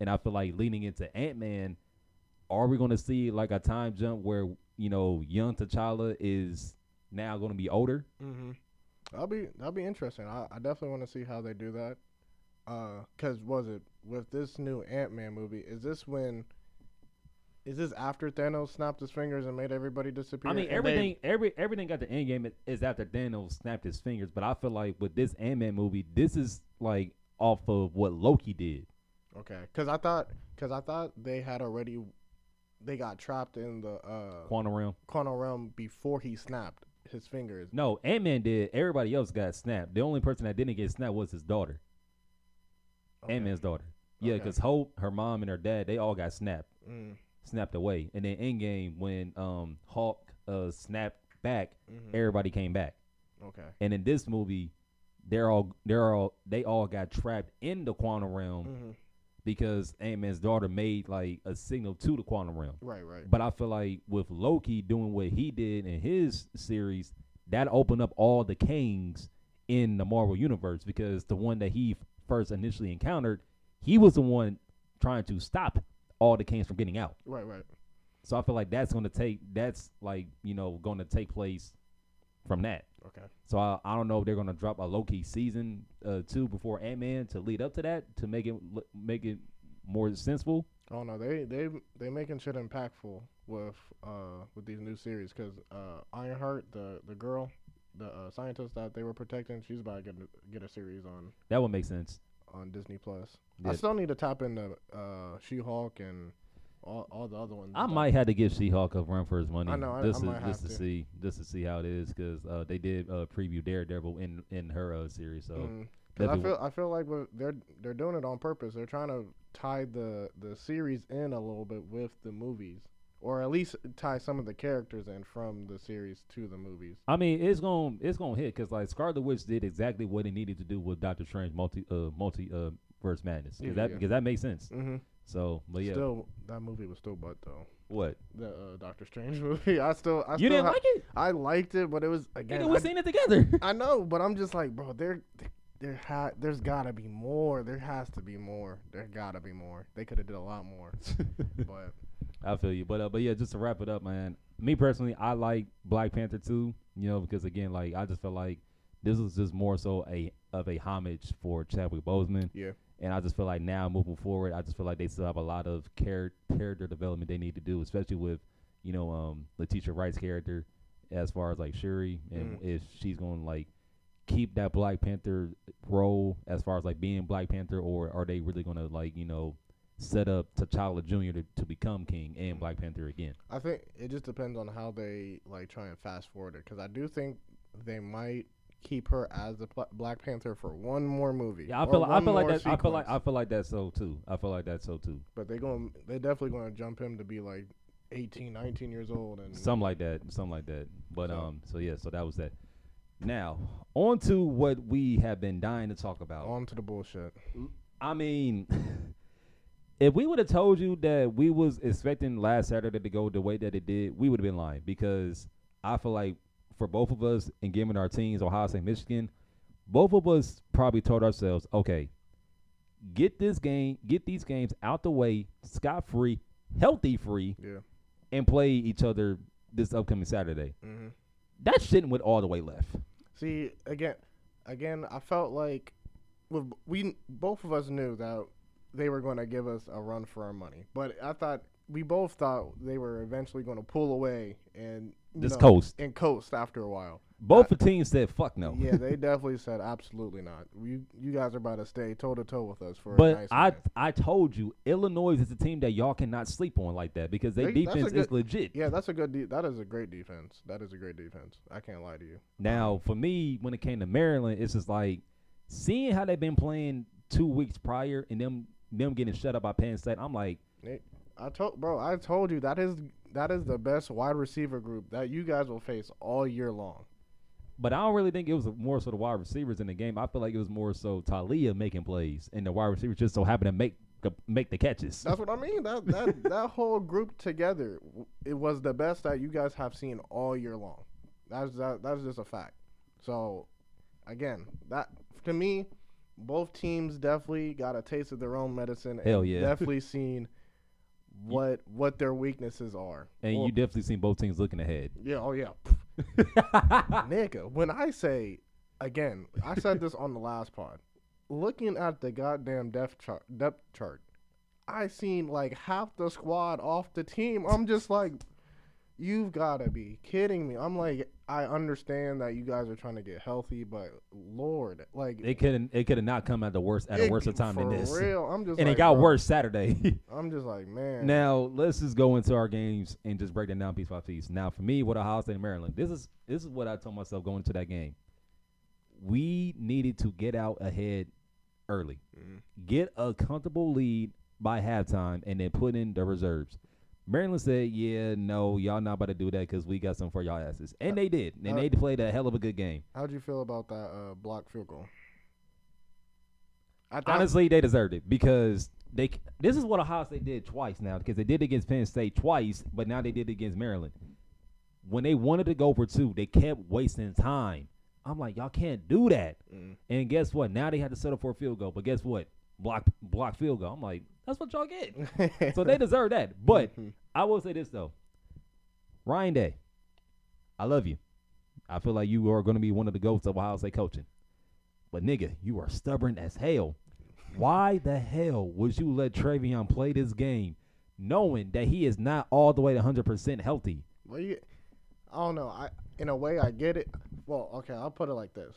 and I feel like leaning into Ant-Man, are we going to see like a time jump where you know young T'Challa is now going to be older? Mm-hmm. That'll be that'll be interesting. I, I definitely want to see how they do that. Uh, cause was it with this new Ant-Man movie? Is this when? Is this after Thanos snapped his fingers and made everybody disappear? I mean, everything, they, every everything at the end game is after Thanos snapped his fingers. But I feel like with this Ant-Man movie, this is like off of what Loki did. Okay, because I thought because I thought they had already they got trapped in the uh, Quantum Realm. Quantum Realm before he snapped his fingers. No, Ant-Man did. Everybody else got snapped. The only person that didn't get snapped was his daughter. Okay. Ant-Man's daughter. Yeah, because okay. Hope, her mom, and her dad, they all got snapped. Mm. Snapped away. And then Endgame, when um, Hulk uh, snapped back, mm-hmm. everybody came back. Okay. And in this movie, they're all they're all they all got trapped in the Quantum Realm mm-hmm. because Ant-Man's daughter made like a signal to the Quantum Realm. Right, right. But I feel like with Loki doing what he did in his series, that opened up all the kings in the Marvel universe, because the one that he first initially encountered, he was the one trying to stop all the kings from getting out. Right, right. So I feel like that's going to take that's like, you know, going to take place from that. Okay. So I, I don't know if they're going to drop a Loki season uh, two before Ant-Man to lead up to that, to make it make it more sensible. Oh no, they they they making shit impactful with uh with these new series, because uh, Ironheart, the the girl, the uh, scientist that they were protecting, she's about to get get a series on. That would make sense on Disney Plus. Yeah. I still need to tap into uh, She-Hulk and all, all the other ones. I might have to give She-Hulk a run for his money. I know. I, just I, I might to, just have to, to see, just to see how it is, because uh, they did uh, preview Daredevil in in her uh, series. So mm. I feel I feel like they're they're doing it on purpose. They're trying to tie the, the series in a little bit with the movies, or at least tie some of the characters in from the series to the movies. I mean, it's gonna it's gonna hit, because like Scarlet Witch did exactly what it needed to do with Doctor Strange multi uh, multi. Uh, Verse Madness, because yeah, that because yeah. that makes sense. Mm-hmm. So, but yeah, still that movie was still butt though. What the uh, Doctor Strange movie? I still I you still didn't ha- like it. I liked it, but it was again. We seen it together. I know, but I'm just like, bro, there there ha- there's gotta be more. There has to be more. There gotta be more. They could have did a lot more. But I feel you. But uh, but yeah, just to wrap it up, man. Me personally, I like Black Panther too. You know, because again, like I just feel like this was just more so a of a homage for Chadwick Boseman. Yeah. And I just feel like now moving forward, I just feel like they still have a lot of char- character development they need to do, especially with, you know, um, Letitia Wright's character, as far as like Shuri, and mm. if she's going to like keep that Black Panther role as far as like being Black Panther, or are they really going to like, you know, set up T'Challa Junior to, to become King and Black Panther again? I think it just depends on how they like try and fast forward it, because I do think they might keep her as the pl- Black Panther for one more movie. Yeah, I feel like, I feel like that. Sequence. I feel like I feel like that's so too. I feel like that's so too. But they going they definitely going to jump him to be like eighteen, nineteen years old and something like that, something like that. But so. um, so yeah, so that was that. Now on to what we have been dying to talk about. On to the bullshit. I mean, if we would have told you that we was expecting last Saturday to go the way that it did, we would have been lying, because I feel like, for both of us, and given our teams, Ohio State, Michigan, both of us probably told ourselves, okay, get this game, get these games out the way, scot-free, healthy-free, yeah. and play each other this upcoming Saturday. Mm-hmm. That shit went all the way left. See, again, again, I felt like we both of us knew that they were going to give us a run for our money, but I thought we both thought they were eventually going to pull away and This no, coast and coast after a while. Both the teams said, "Fuck no." Yeah, they definitely said, "Absolutely not. You you guys are about to stay toe to toe with us for." But a nice I night. I told you, Illinois is a team that y'all cannot sleep on like that, because their defense good, is legit. Yeah, that's a good. De- that is a great defense. That is a great defense. I can't lie to you. Now, for me, when it came to Maryland, it's just like seeing how they've been playing two weeks prior and them them getting shut up by Penn State. I'm like, I told bro, I told you that is. That is the best wide receiver group that you guys will face all year long. But I don't really think it was more so the wide receivers in the game. I feel like it was more so Talia making plays, and the wide receivers just so happened to make the, make the catches. That's what I mean. That that that whole group together, it was the best that you guys have seen all year long. That's that, that's just a fact. So, again, that to me, both teams definitely got a taste of their own medicine. Hell and yeah. Definitely seen what what their weaknesses are, and well, you definitely seen both teams looking ahead. Yeah, oh yeah, nigga. When I say again, I said this on the last pod. Looking at the goddamn depth chart, depth chart, I seen like half the squad off the team. I'm just like, You've got to be kidding me. I'm like, I understand that you guys are trying to get healthy, but Lord, like they couldn't, it could have not come at the worst, at a worse of time than this. For real, I'm just and like, it got bro, worse Saturday. I'm just like, man. Now let's just go into our games and just break them down piece by piece. Now for me, with Ohio State and Maryland, this is this is what I told myself going into that game. We needed to get out ahead early, mm-hmm. get a comfortable lead by halftime, and then put in the reserves. Maryland said, yeah, no, y'all not about to do that because we got something for y'all asses. And they did. And uh, they played a hell of a good game. How'd you feel about that uh, blocked field goal? I Honestly, they deserved it because they. This is what Ohio State did twice now, because they did against Penn State twice, but now they did it against Maryland. When they wanted to go for two, they kept wasting time. I'm like, y'all can't do that. Mm. And guess what? Now they had to settle for a field goal. But guess what? Block, block field goal. I'm like, that's what y'all get. So they deserve that. But I will say this, though. Ryan Day, I love you. I feel like you are going to be one of the GOATs of Ohio State coaching. But, nigga, you are stubborn as hell. Why the hell would you let TreVeyon play this game knowing that he is not all the way to one hundred percent healthy? Well, you, I don't know. I in a way, I get it. Well, okay, I'll put it like this.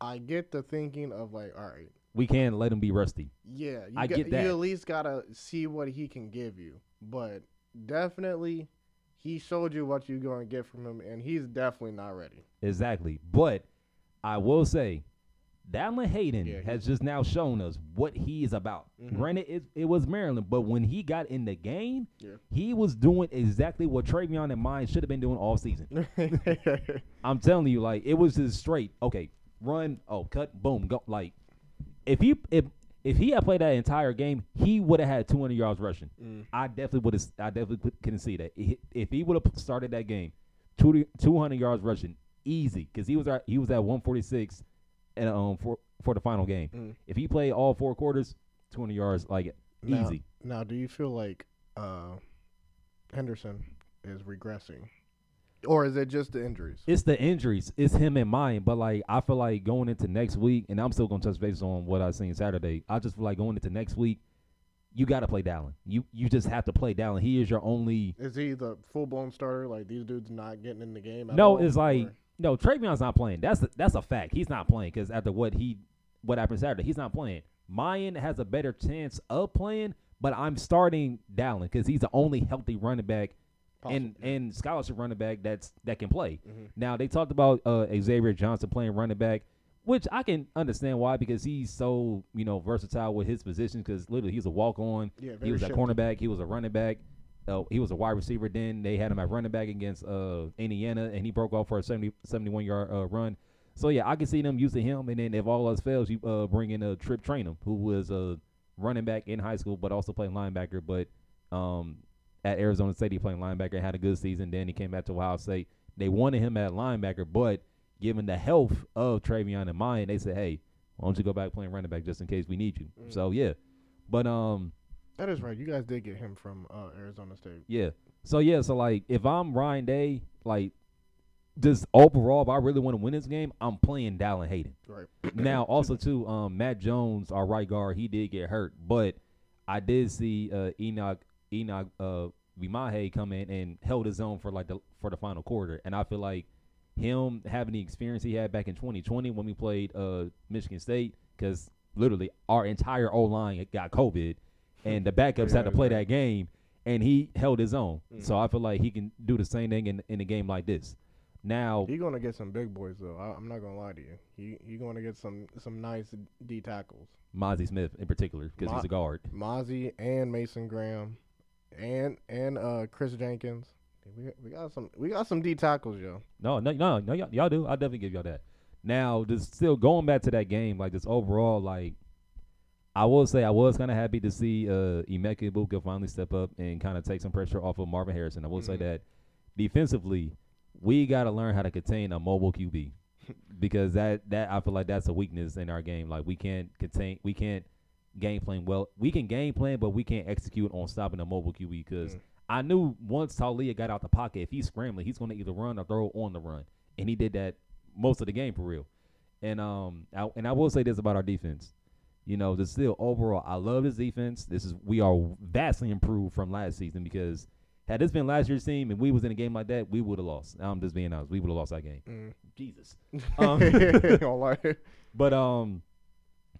I get the thinking of, like, all right. We can't let him be rusty. Yeah. You I got, get that. You at least got to see what he can give you. But definitely, he showed you what you're going to get from him, and he's definitely not ready. Exactly. But I will say, Dallin Hayden yeah, has just now shown us what he is about. Mm-hmm. Granted, it, it was Maryland, but when he got in the game, yeah. he was doing exactly what TreVeyon and mine should have been doing all season. I'm telling you, like, it was just straight, okay, run, oh, cut, boom, go, like. If he if if he had played that entire game, he would have had two hundred yards rushing. Mm. I definitely would have. I definitely couldn't see that. If he would have started that game, two hundred yards rushing, easy, because he was at, he was at one forty-six, and um for for the final game. Mm. If he played all four quarters, two hundred yards, like now, easy. Now, do you feel like uh, Henderson is regressing? Or is it just the injuries? It's the injuries. It's him and mine. But, like, I feel like going into next week, and I'm still going to touch base on what I seen Saturday. I just feel like going into next week, you got to play Dallin. You you just have to play Dallin. He is your only. Is he the full-blown starter? Like, these dudes not getting in the game at all? No, it's like, or? no, TreVeyon's not playing. That's a, that's a fact. He's not playing because after what he what happened Saturday, he's not playing. Miyan has a better chance of playing, but I'm starting Dallin because he's the only healthy running back And and scholarship running back that's that can play. Mm-hmm. Now they talked about uh, Xavier Johnson playing running back, which I can understand why, because he's so you know versatile with his position. Because literally he's a walk on. Yeah, he was shifty. A cornerback. He was a running back. Uh, he was a wide receiver. Then they had him at running back against uh, Indiana, and he broke off for a seventy, seventy-one yard uh, run. So yeah, I can see them using him. And then if all else fails, you uh, bring in a Trip Trainum, who was a running back in high school, but also playing linebacker. But um. At Arizona State, he played linebacker, had a good season. Then he came back to Ohio State. They wanted him at linebacker, but given the health of TreVeyon and Miyan, they said, hey, why don't you go back playing running back just in case we need you? Mm. So, yeah. But um, that is right. You guys did get him from uh, Arizona State. Yeah. So, yeah, so, like, if I'm Ryan Day, like, just overall, if I really want to win this game, I'm playing Dallin Hayden. Right. Now, also, too, um, Matt Jones, our right guard, he did get hurt, but I did see uh, Enoch – Enoch uh, Bimahe come in and held his own for like the for the final quarter, and I feel like him having the experience he had back in twenty twenty when we played uh, Michigan State, because literally our entire O line got COVID, and the backups yeah, had to play right. that game, and he held his own. Mm. So I feel like he can do the same thing in in a game like this. Now he's gonna get some big boys though. I, I'm not gonna lie to you. He he's gonna get some some nice D tackles. Mozzie Smith in particular, because Mo- he's a guard. Mozzie and Mason Graham. And and uh Chris Jenkins, we we got some we got some D tackles, yo. No, no, no, no, y'all, y'all do. I definitely give y'all that. Now, just still going back to that game, like just overall, like I will say, I was kind of happy to see uh Emeka Ibuka finally step up and kind of take some pressure off of Marvin Harrison. I will mm-hmm. say that defensively, we got to learn how to contain a mobile Q B because that that I feel like that's a weakness in our game. Like we can't contain, we can't. game plan well. We can game plan, but we can't execute on stopping a mobile Q B because mm. I knew once Talia got out the pocket, if he's scrambling, he's going to either run or throw on the run, and he did that most of the game for real. And um, I, and I will say this about our defense, you know, just still overall, I love this defense. This is we are vastly improved from last season because Had this been last year's team and we was in a game like that, we would have lost. I'm just being honest. We would have lost that game. Mm. Jesus. Um, but, um,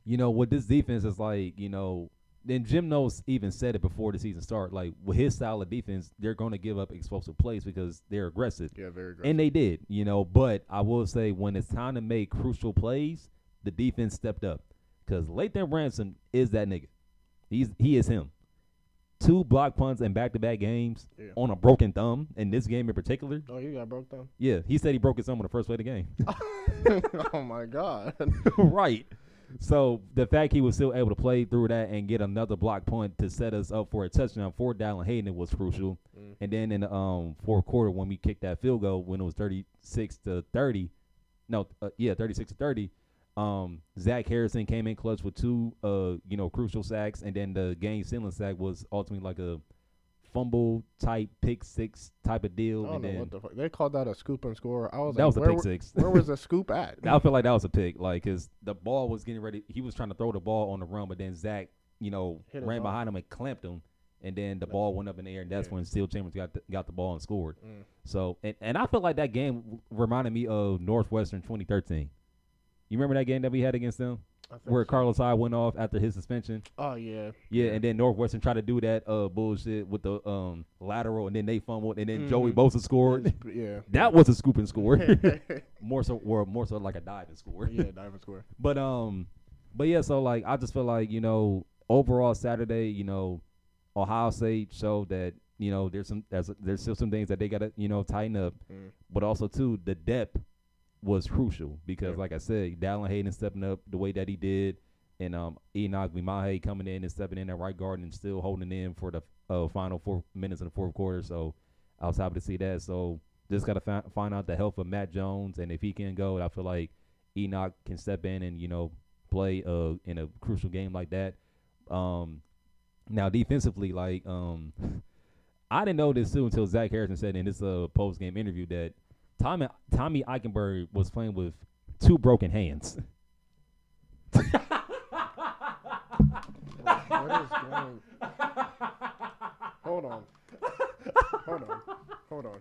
you know, with this defense, it's like, you know, and Jim Knowles even said it before the season started, like, with his style of defense, they're going to give up explosive plays because they're aggressive. Yeah, very aggressive. And they did, you know. But I will say when it's time to make crucial plays, the defense stepped up because Latham Ransom is that nigga. He's, he is him. Two block punts in back-to-back games yeah. on a broken thumb, in this game in particular. Oh, you got a broken thumb? Yeah, he said he broke his thumb on the first play of the game. Oh, my God. Right. So the fact he was still able to play through that and get another block punt to set us up for a touchdown for Dallin Hayden was crucial. Mm-hmm. And then in the um, fourth quarter when we kicked that field goal when it was thirty-six to thirty, no, uh, yeah, thirty-six to thirty, Um, Zach Harrison came in clutch with two, uh, you know, crucial sacks, and then the game-sealing sack was ultimately like a fumble type pick six type of deal. I don't and know then what the fuck. They called that a scoop and score. I was that like, was a pick were, six. Where was the scoop at? I feel like that was a pick, like because the ball was getting ready. He was trying to throw the ball on the run, but then Zach, you know, Hit ran behind him and clamped him, and then the no. ball went up in the air, and that's yeah. when Steel Chambers got the, got the ball and scored. Mm. So, and, and I feel like that game w- reminded me of Northwestern twenty thirteen. You remember that game that we had against them where so. Carlos Hyde went off after his suspension? Oh, yeah. Yeah, and then Northwestern tried to do that uh, bullshit with the um, lateral, and then they fumbled, and then mm-hmm. Joey Bosa scored. Yeah. That was a scoop and score. more so or more so like a dive and score. Yeah, dive and score. But, um, but, yeah, so, like, I just feel like, you know, overall Saturday, you know, Ohio State showed that, you know, there's some there's, there's still some things that they got to, you know, tighten up. Mm. But also, too, the depth was crucial because, yeah. like I said, Dallin Hayden stepping up the way that he did, and um, Enoch Wimahe coming in and stepping in at right guard and still holding in for the uh, final four minutes in the fourth quarter. So I was happy to see that. So just got to fi- find out the health of Matt Jones, and if he can go, I feel like Enoch can step in and, you know, play uh, in a crucial game like that. Um, now, defensively, like, um, I didn't know this too until Zach Harrison said in this uh, post-game interview that Tommy Tommy Eichenberg was playing with two broken hands. what, what is going? Hold on, hold on, hold on.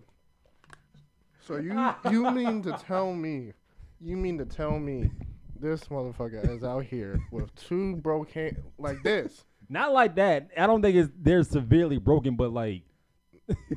So you you mean to tell me, you mean to tell me, this motherfucker is out here with two broken hands like this? Not like that. I don't think it's they're severely broken, but like.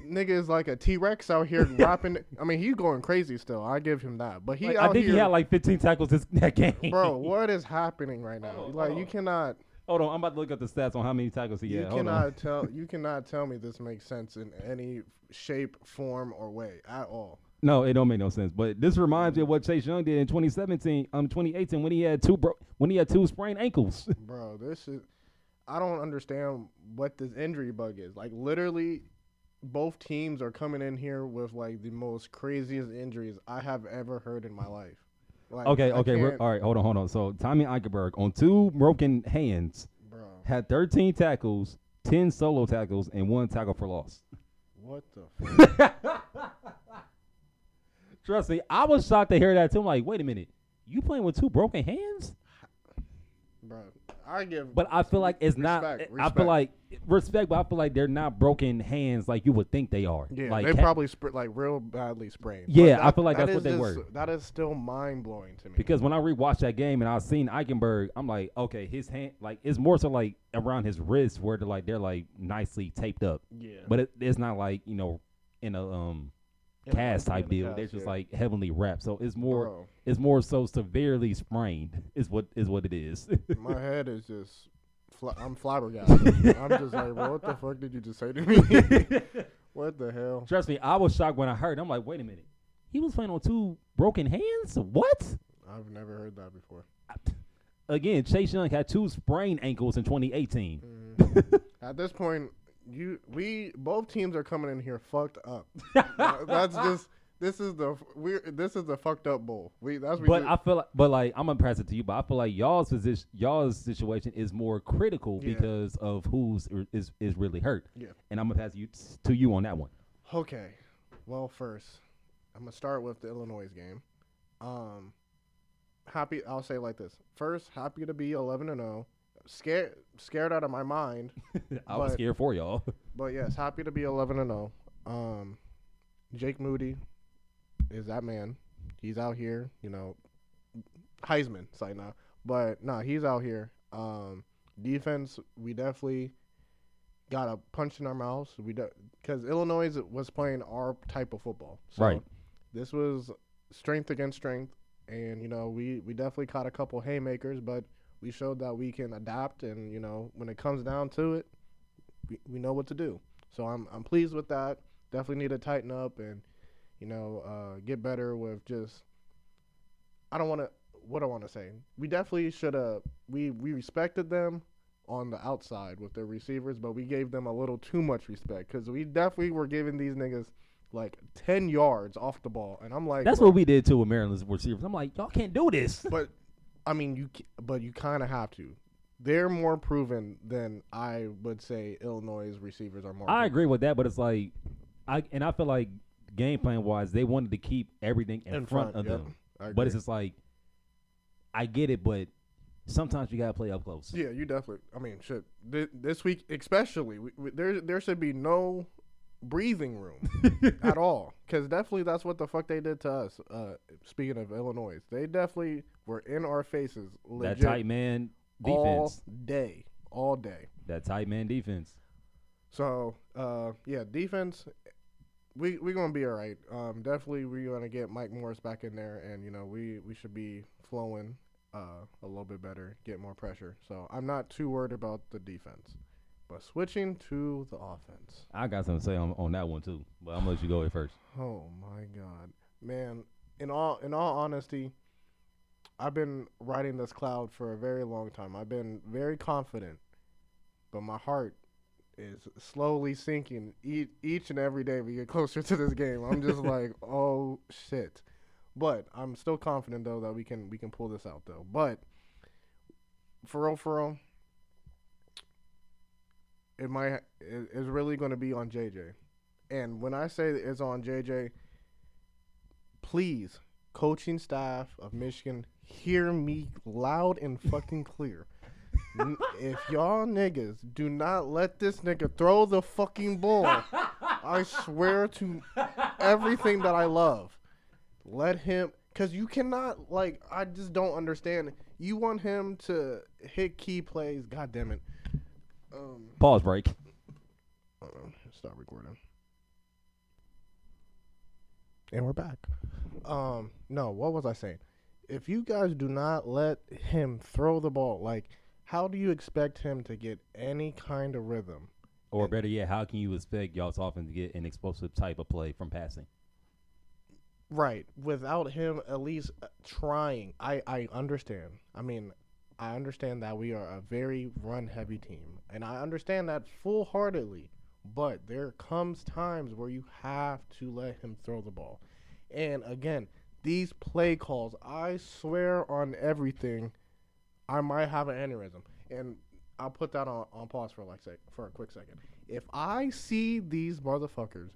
Nigga is like a T-Rex out here dropping. I mean, he's going crazy still. I give him that. But he, like, out I think here, he had like fifteen tackles this that game. Bro, what is happening right now? Oh, like oh. you cannot. Hold on, I'm about to look up the stats on how many tackles he you had. You cannot tell. You cannot tell me this makes sense in any shape, form, or way at all. No, it don't make no sense. But this reminds me of what Chase Young did in twenty seventeen, um, twenty eighteen when he had two bro- when he had two sprained ankles. Bro, this is. I don't understand what this injury bug is. Like literally. Both teams are coming in here with, like, the most craziest injuries I have ever heard in my life. Like, okay, I okay. We're, all right, hold on, hold on. So, Tommy Eichenberg, on two broken hands, bro. Had thirteen tackles, ten solo tackles, and one tackle for loss. What the fuck? Trust me, I was shocked to hear that, too. I'm like, wait a minute. You playing with two broken hands? Bro, I give. But I feel like it's respect, not. Respect. I feel like respect, but I feel like they're not broken hands like you would think they are. Yeah, like, they probably sp- like real badly sprained. Yeah, that, I feel like that that's what they just, were. That is still mind blowing to me. Because when I rewatched that game and I seen Eichenberg, I'm like, okay, his hand, like it's more so like around his wrist where they're like they're like nicely taped up. Yeah, but it, it's not like you know in a um. Cast type deal. They're just yeah. like heavenly wrapped. So it's more, Bro. it's more so severely sprained. Is what is what it is. My head is just, fl- I'm flabbergasted. I'm just like, well, what the fuck did you just say to me? What the hell? Trust me, I was shocked when I heard. I'm like, wait a minute, he was playing on two broken hands. What? I've never heard that before. I, again, Chase Young had two sprained ankles in twenty eighteen. Mm-hmm. At this point. You, we, both teams are coming in here fucked up. That's just this is the we this is the fucked up bowl. We that's what but we I feel like, but like I'm gonna pass it to you, but I feel like y'all's position, y'all's situation is more critical yeah. because of who's is is really hurt. Yeah, and I'm gonna pass you to you on that one. Okay, well first, I'm gonna start with the Illinois game. Um, happy I'll say it like this first, happy to be eleven and zero. scared scared out of my mind. I was but, scared for y'all. But yes, happy to be eleven and oh. Um, Jake Moody is that man. He's out here, you know. Heisman, sorry, nah. But nah, he's out here. Um, defense, we definitely got a punch in our mouths. We because de- Illinois was playing our type of football. So right. This was strength against strength, and you know we we definitely caught a couple haymakers, but we showed that we can adapt, and you know when it comes down to it, we, we know what to do. So I'm I'm pleased with that. Definitely need to tighten up and you know uh, get better with just. I don't want to. What I want to say. We definitely should have. We we respected them on the outside with their receivers, but we gave them a little too much respect because we definitely were giving these niggas like ten yards off the ball, and I'm like, that's what we did too with Maryland's receivers. I'm like, y'all can't do this. But I mean, you but you kind of have to. They're more proven than I would say Illinois' receivers are more. I agree with that, but it's like, I and I feel like game plan wise, they wanted to keep everything in, in front, front of yeah, them. But it's just like, I get it, but sometimes you gotta play up close. Yeah, you definitely. I mean, shit. Th- this week, especially, we, we, there there should be no breathing room at all, because definitely that's what the fuck they did to us. Uh, speaking of Illinois, they definitely were in our faces. Legit, that tight man defense all day, all day. That tight man defense. So, uh, yeah, defense. We we gonna be all right. Um, definitely, we're gonna get Mike Morris back in there, and you know we we should be flowing. Uh, a little bit better, get more pressure. So I'm not too worried about the defense. But switching to the offense. I got something to say on, on that one too, but I'm going to let you go here first. Oh, my God. Man, in all in all honesty, I've been riding this cloud for a very long time. I've been very confident, but my heart is slowly sinking e- each and every day we get closer to this game. I'm just like, oh, shit. But I'm still confident, though, that we can we can pull this out, though. But for real, for real, it might it, it's really going to be on J J. And when I say it's on J J, please, coaching staff of Michigan, hear me loud and fucking clear. N- if y'all niggas do not let this nigga throw the fucking ball, I swear to everything that I love. Let him, because you cannot, like, I just don't understand. You want him to hit key plays. God damn it. Um, Pause break. Hold on. Stop recording. And we're back. Um, no, what was I saying? If you guys do not let him throw the ball, like, how do you expect him to get any kind of rhythm? Or and, better yet, how can you expect y'all's offense to get an explosive type of play from passing? Right. Without him at least trying. I, I understand. I mean, I understand that we are a very run-heavy team, and I understand that full-heartedly, but there comes times where you have to let him throw the ball. And, again, these play calls, I swear on everything, I might have an aneurysm. And I'll put that on, on pause for, like, sec- for a quick second. If I see these motherfuckers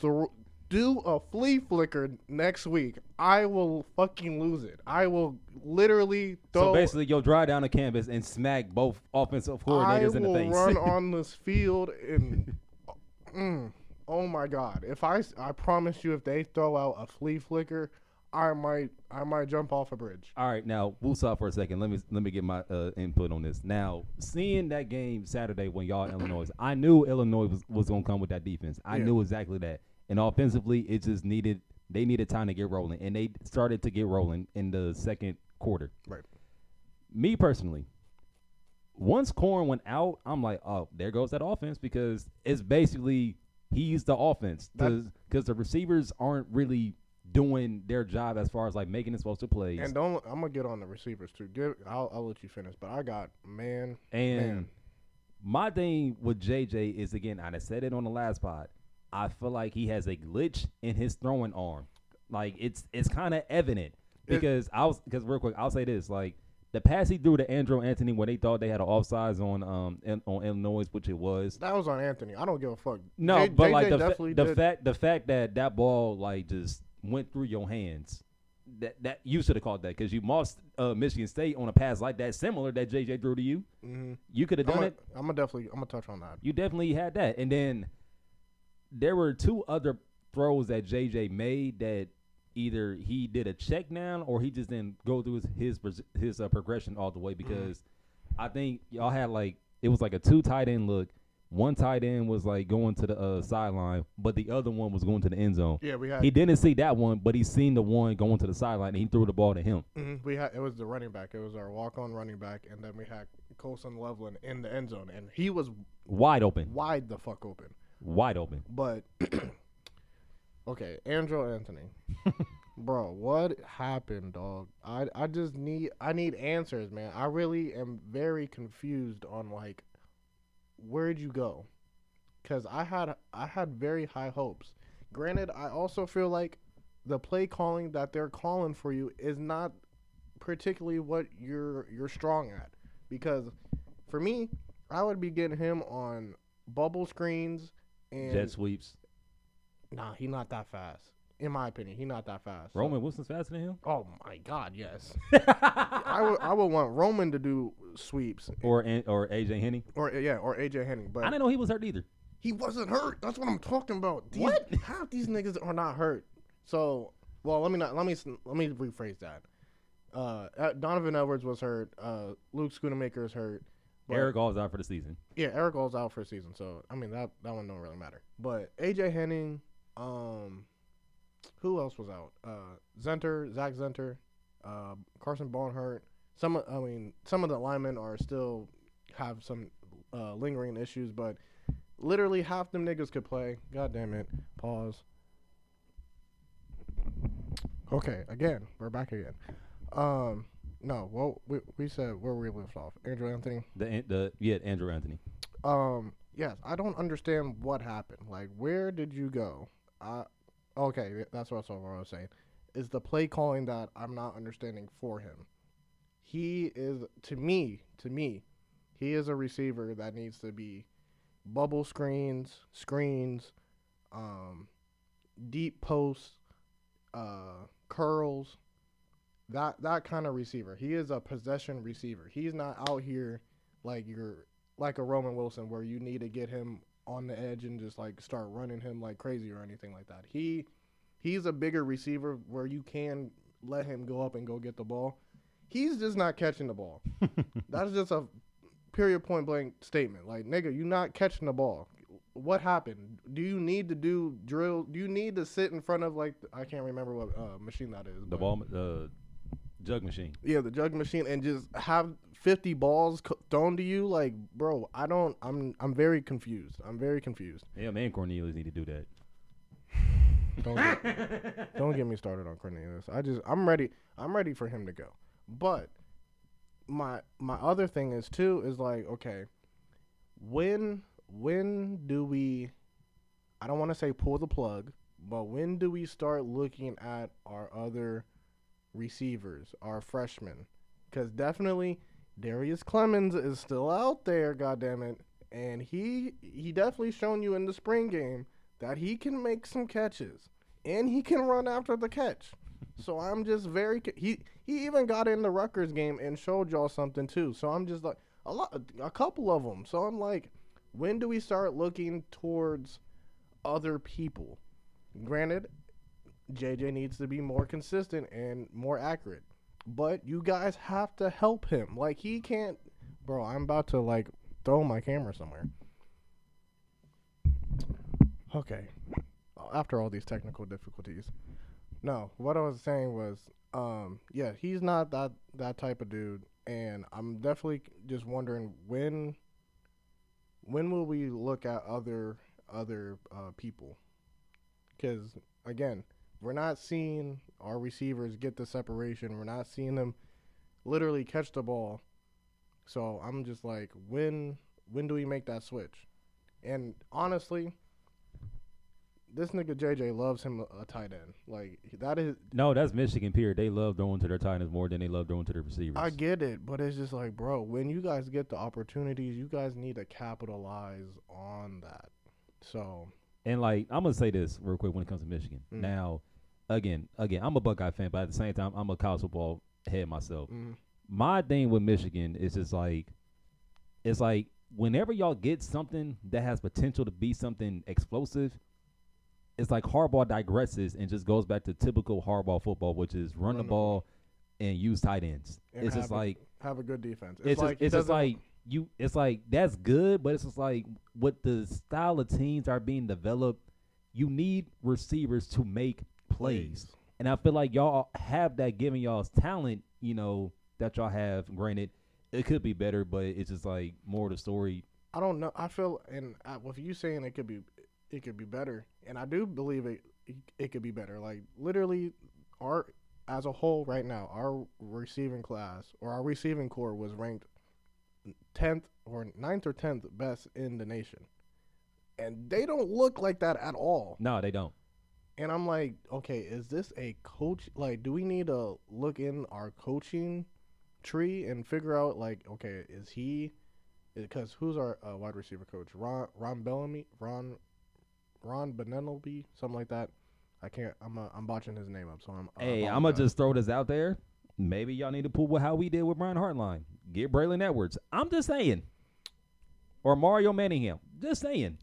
throw... do a flea flicker next week, I will fucking lose it. I will literally throw... So basically, you'll drive down the canvas and smack both offensive coordinators in the face. I will run on this field and... mm, oh, my God. If I, I promise you, if they throw out a flea flicker, I might I might jump off a bridge. All right, now, we'll stop for a second. Let me let me get my uh, input on this. Now, seeing that game Saturday when y'all in Illinois, I knew Illinois was, was going to come with that defense. I yeah. knew exactly that. And offensively, it just needed – they needed time to get rolling. And they started to get rolling in the second quarter. Right. Me personally, once Korn went out, I'm like, oh, there goes that offense, because it's basically he's the offense, because the receivers aren't really doing their job as far as, like, making it supposed to play. And don't – I'm going to get on the receivers too. Give, I'll, I'll let you finish. But I got man. And man. My thing with J J is, again, I said it on the last pod. I feel like he has a glitch in his throwing arm. Like, it's it's kind of evident. Because it, I was because real quick, I'll say this. Like, the pass he threw to Andrew Anthony when they thought they had an offsides on um in, on Illinois, which it was. That was on Anthony. I don't give a fuck. No, J- but J J like the, fa- the fact the fact that that ball, like, just went through your hands. that, that you should have caught that because you lost uh, Michigan State on a pass like that, similar that J J threw to you. Mm-hmm. You could have done I'm a, it. I'm gonna definitely, I'm gonna touch on that. You definitely had that, and then there were two other throws that J J made that either he did a check down or he just didn't go through his his, his uh, progression all the way because mm-hmm. I think y'all had like it was like a two tight end look. One tight end was, like, going to the uh, sideline, but the other one was going to the end zone. Yeah, we had. He didn't see that one, but he seen the one going to the sideline, and he threw the ball to him. Mm-hmm. We had It was the running back. It was our walk-on running back, and then we had Colson Loveland in the end zone, and he was wide open. Wide the fuck open. Wide open. But, okay, Andrew Anthony. Bro, what happened, dog? I, I just need I need answers, man. I really am very confused on, like, where'd you go? Because I had I had very high hopes. Granted, I also feel like the play calling that they're calling for you is not particularly what you're you're strong at. Because for me, I would be getting him on bubble screens and jet sweeps. Nah, he not that fast. In my opinion, he not that fast. Roman so. Wilson's faster than him? Oh, my God, yes. I, would, I would want Roman to do sweeps. Or or A J Henning? Or yeah, or A J Henning. But I didn't know he was hurt either. He wasn't hurt. That's what I'm talking about. These, what? Half these niggas are not hurt. So, well, let me not let me let me rephrase that. Uh, Donovan Edwards was hurt. Uh, Luke Schoonamaker is hurt. But, Eric All's out for the season. Yeah, Eric All's out for the season. So, I mean, that, that one don't really matter. But A J Henning, um... who else was out? Uh, Zenter, Zach Zenter, uh, Carson Barnhart. Some, I mean, some of the linemen are still have some uh, lingering issues, but literally half them niggas could play. God damn it. Pause. Okay, again, we're back again. Um, no, well, we we said where we left off. Andrew Anthony. The the yeah, Andrew Anthony. Um, yes, I don't understand what happened. Like, where did you go? I. Okay, that's what I was saying. Is the play calling that I'm not understanding for him. He is, to me, to me, he is a receiver that needs to be bubble screens, screens, um, deep posts, uh, curls, that that kind of receiver. He is a possession receiver. He's not out here like you're like a Roman Wilson where you need to get him on the edge and just like start running him like crazy or anything like that. He he's a bigger receiver where you can let him go up and go get the ball. He's just not catching the ball. That's just a period point blank statement. Like, nigga, you're not catching the ball. What happened? Do you need to do drill? Do you need to sit in front of like I can't remember what uh, machine that is. The ball the uh, jug machine. Yeah, the jug machine and just have fifty balls thrown to you, like, bro, I don't, I'm I'm very confused. I'm very confused. Yeah, man, Cornelius need to do that. don't, get, don't get me started on Cornelius. I just, I'm ready. I'm ready for him to go. But my my other thing is, too, is like, okay, when, when do we, I don't want to say pull the plug, but when do we start looking at our other receivers, our freshmen? Because definitely Darius Clemens is still out there, goddammit. And he he definitely shown you in the spring game that he can make some catches. And he can run after the catch. So I'm just very – he he even got in the Rutgers game and showed y'all something too. So I'm just like – a lot, a couple of them. So I'm like, when do we start looking towards other people? Granted, J J needs to be more consistent and more accurate. But you guys have to help him. Like, he can't... Bro, I'm about to, like, throw my camera somewhere. Okay. After all these technical difficulties. No, what I was saying was, um, yeah, he's not that, that type of dude. And I'm definitely just wondering when... When will we look at other, other uh, people? Because, again... We're not seeing our receivers get the separation. We're not seeing them literally catch the ball. So I'm just like, when when do we make that switch? And honestly, this nigga J J loves him a tight end. Like that is no, that's Michigan period. They love throwing to their tight ends more than they love throwing to their receivers. I get it, but it's just like, bro, when you guys get the opportunities, you guys need to capitalize on that. So. And like I'm gonna say this real quick when it comes to Michigan. Mm. Now. again, again, I'm a Buckeye fan, but at the same time, I'm a college football head myself. Mm. My thing with Michigan is just like, it's like whenever y'all get something that has potential to be something explosive, it's like Harbaugh digresses and just goes back to typical Harbaugh football, which is run, run the ball and use tight ends. And it's just a, like have a good defense. It's, it's like just, it's just like you. It's like that's good, but it's just like what the style of teams are being developed. You need receivers to make plays, and I feel like y'all have that given y'all's talent. You know that y'all have. Granted, it could be better, but it's just like more of the story. I don't know. I feel, and I, with you saying it could be. It could be better, and I do believe it. It could be better. Like literally, our as a whole right now, our receiving class or our receiving corps was ranked tenth or ninth or tenth best in the nation, and they don't look like that at all. No, they don't. And I'm like, okay, is this a coach? Like, do we need to look in our coaching tree and figure out like, okay, is he? Because who's our uh, wide receiver coach? Ron Ron Bellamy Ron. Ron Benelby, something like that. I can't. I'm uh, I'm botching his name up. So I'm. Uh, hey, I'm gonna just throw this out there. Maybe y'all need to pull how we did with Brian Hartline. Get Braylon Edwards. I'm just saying. Or Mario Manningham. Just saying.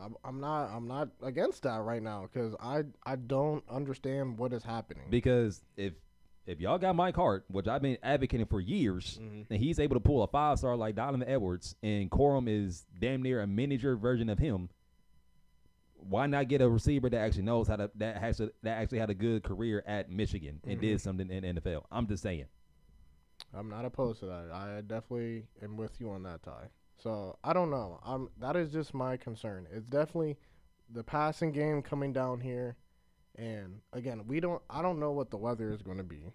I'm, I'm not. I'm not against that right now because I I don't understand what is happening. Because if if y'all got Mike Hart, which I've been advocating for years, mm-hmm. and he's able to pull a five star like Donovan Edwards, and Corum is damn near a miniature version of him. Why not get a receiver that actually knows how to that actually that actually had a good career at Michigan and mm-hmm. did something in the N F L? I'm just saying. I'm not opposed to that. I definitely am with you on that, Ty. So I don't know. I'm that is just my concern. It's definitely the passing game coming down here, and again, we don't. I don't know what the weather is going to be.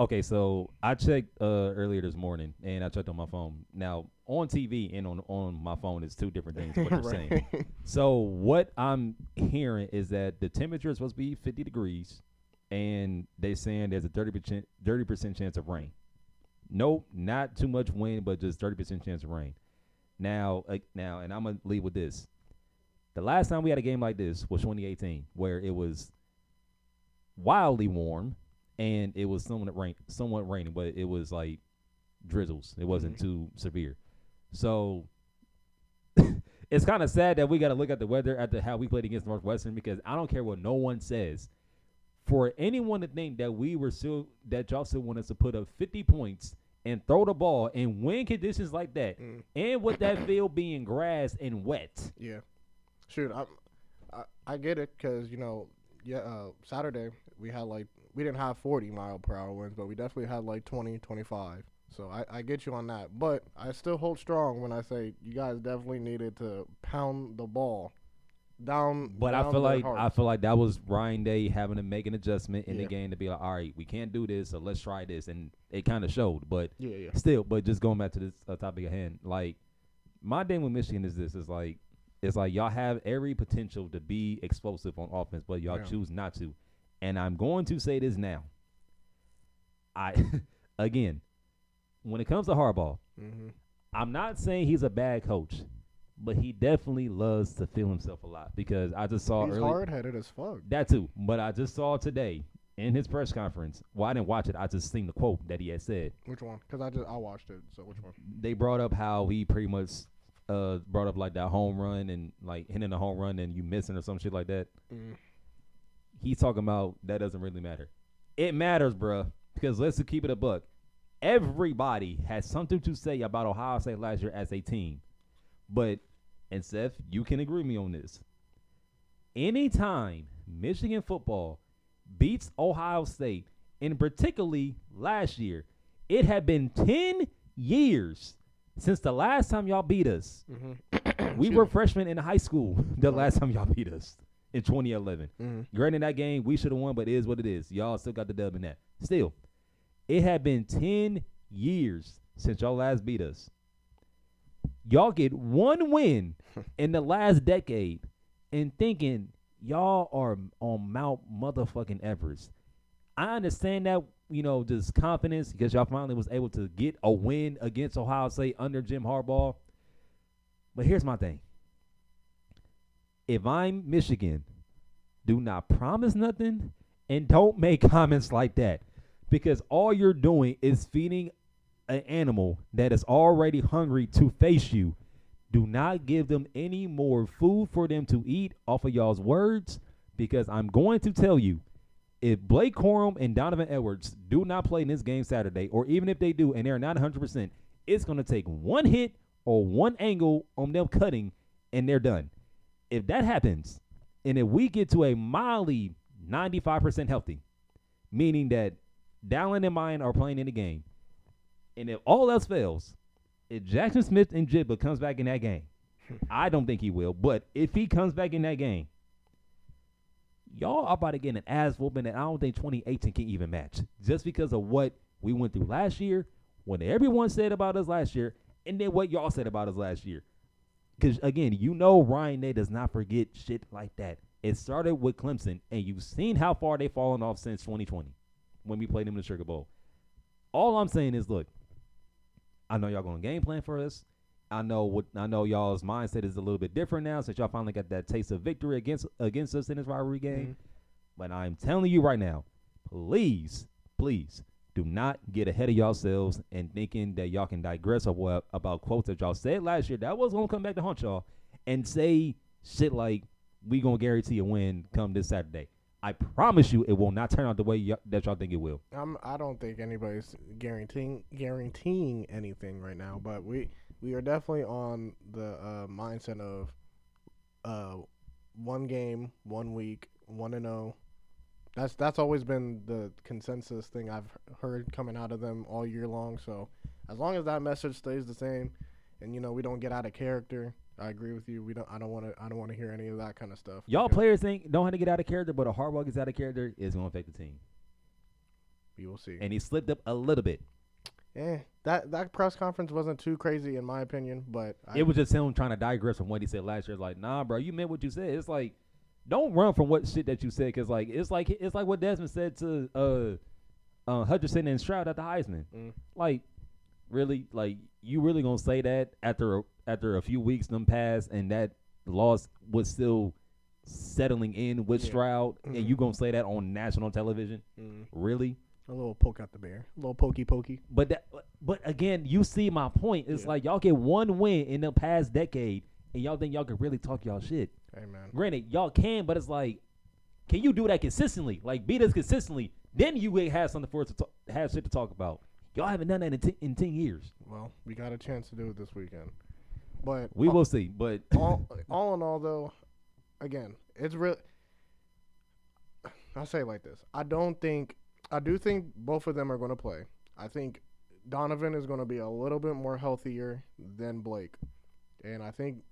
Okay, so I checked uh, earlier this morning, and I checked on my phone. Now, on T V and on, on my phone is two different things, what you're right. saying. So what I'm hearing is that the temperature is supposed to be fifty degrees, and they're saying there's a thirty percent, thirty percent chance of rain. Nope, not too much wind, but just thirty percent chance of rain. Now, uh, now, and I'm going to leave with this. The last time we had a game like this was twenty eighteen, where it was wildly warm. And it was somewhat rain, somewhat raining, but it was like drizzles. It wasn't mm-hmm. too severe. So it's kind of sad that we got to look at the weather after how we played against Northwestern because I don't care what no one says. For anyone to think that we were still that y'all still want us to put up fifty points and throw the ball in wind conditions like that, mm. and with that field being grass and wet. Yeah, shoot, I I, I get it because you know yeah uh, Saturday we had like. We didn't have forty mile per hour winds, but we definitely had like twenty, twenty-five. So I, I get you on that. But I still hold strong when I say you guys definitely needed to pound the ball down. But down I feel like hearts. I feel like that was Ryan Day having to make an adjustment in yeah. the game to be like, all right, we can't do this, so let's try this. And it kind of showed. But yeah, yeah. still, but just going back to this uh, topic at hand, like my thing with Michigan is this: is like it's like y'all have every potential to be explosive on offense, but y'all yeah. choose not to. And I'm going to say this now. I, again, when it comes to Harbaugh, mm-hmm. I'm not saying he's a bad coach, but he definitely loves to feel himself a lot because I just saw he's early, hard-headed as fuck. That too. But I just saw today in his press conference. Well, I didn't watch it. I just seen the quote that he had said. Which one? Because I just I watched it. So which one? They brought up how he pretty much uh, brought up like that home run and like hitting a home run and you missing or some shit like that. Mm. He's talking about that doesn't really matter. It matters, bruh, because let's keep it a buck. Everybody has something to say about Ohio State last year as a team. But, and Seth, you can agree with me on this. Anytime Michigan football beats Ohio State, and particularly last year, it had been ten years since the last time y'all beat us. Mm-hmm. We were freshmen in high school the last time y'all beat us. In twenty eleven, mm-hmm. granted that game we should have won, but it is what it is. Y'all still got the dub in that. Still, it had been ten years since y'all last beat us. Y'all get one win in the last decade, and thinking y'all are on Mount motherfucking Everest. I understand that, you know, just confidence because y'all finally was able to get a win against Ohio State under Jim Harbaugh. But here's my thing. If I'm Michigan, do not promise nothing And don't make comments like that, because all you're doing is feeding an animal that is already hungry to face you. Do not give them any more food for them to eat off of y'all's words, because I'm going to tell you, if Blake Corum and Donovan Edwards do not play in this game Saturday, or even if they do and they're not one hundred percent, it's going to take one hit or one angle on them cutting, and they're done. If that happens, and if we get to a mildly ninety-five percent healthy, meaning that Dallin and Mayan are playing in the game, and if all else fails, if Jackson Smith and Jibba comes back in that game, I don't think he will, but if he comes back in that game, y'all are about to get an ass whooping that I don't think twenty eighteen can even match, just because of what we went through last year, what everyone said about us last year, and then what y'all said about us last year. Because, again, you know Ryan Day does not forget shit like that. It started with Clemson, and you've seen how far they've fallen off since twenty twenty when we played them in the Sugar Bowl. All I'm saying is, look, I know y'all going to game plan for us. I know what I know y'all's mindset is a little bit different now since y'all finally got that taste of victory against against us in this rivalry game. Mm-hmm. But I'm telling you right now, please, please do not get ahead of yourselves and thinking that y'all can digress about, about quotes that y'all said last year that was going to come back to haunt y'all and say shit like, we going to guarantee a win come this Saturday. I promise you it will not turn out the way y- that y'all think it will. I'm, I don't think anybody's guaranteeing guaranteeing anything right now, but we – we are definitely on the uh, mindset of uh, one game, one week, one and oh. That's that's always been the consensus thing I've heard coming out of them all year long. So as long as that message stays the same, and you know we don't get out of character, I agree with you. We don't. I don't want to. I don't want to hear any of that kind of stuff. Y'all players think don't have to get out of character, but a Harbaugh gets out of character is going to affect the team. We will see. And he slipped up a little bit. Yeah, that that press conference wasn't too crazy in my opinion, but I it was just him trying to digress from what he said last year. It's like, nah, bro, you meant what you said. It's like, don't run from what shit that you said, because like it's like it's like what Desmond said to uh, uh, Hutchinson and Stroud at the Heisman. Mm. Like, really, like you really gonna say that after a, after a few weeks them passed and that loss was still settling in with yeah. Stroud, mm-hmm. and you gonna say that on national television? Mm. Really? A little poke at the bear, a little pokey pokey. But that, but again, you see my point. It's yeah. like y'all get one win in the past decade, and y'all think y'all can really talk y'all shit. Amen. Granted, y'all can, but it's like, can you do that consistently? Like beat us consistently, then you would have something for us to talk, have shit to talk about. Y'all haven't done that in t- in ten years. Well, we got a chance to do it this weekend, but we all, will see. But all, all in all, though, again, it's real. I'll say it like this: I don't think. I do think both of them are going to play. I think Donovan is going to be a little bit more healthier than Blake. And I think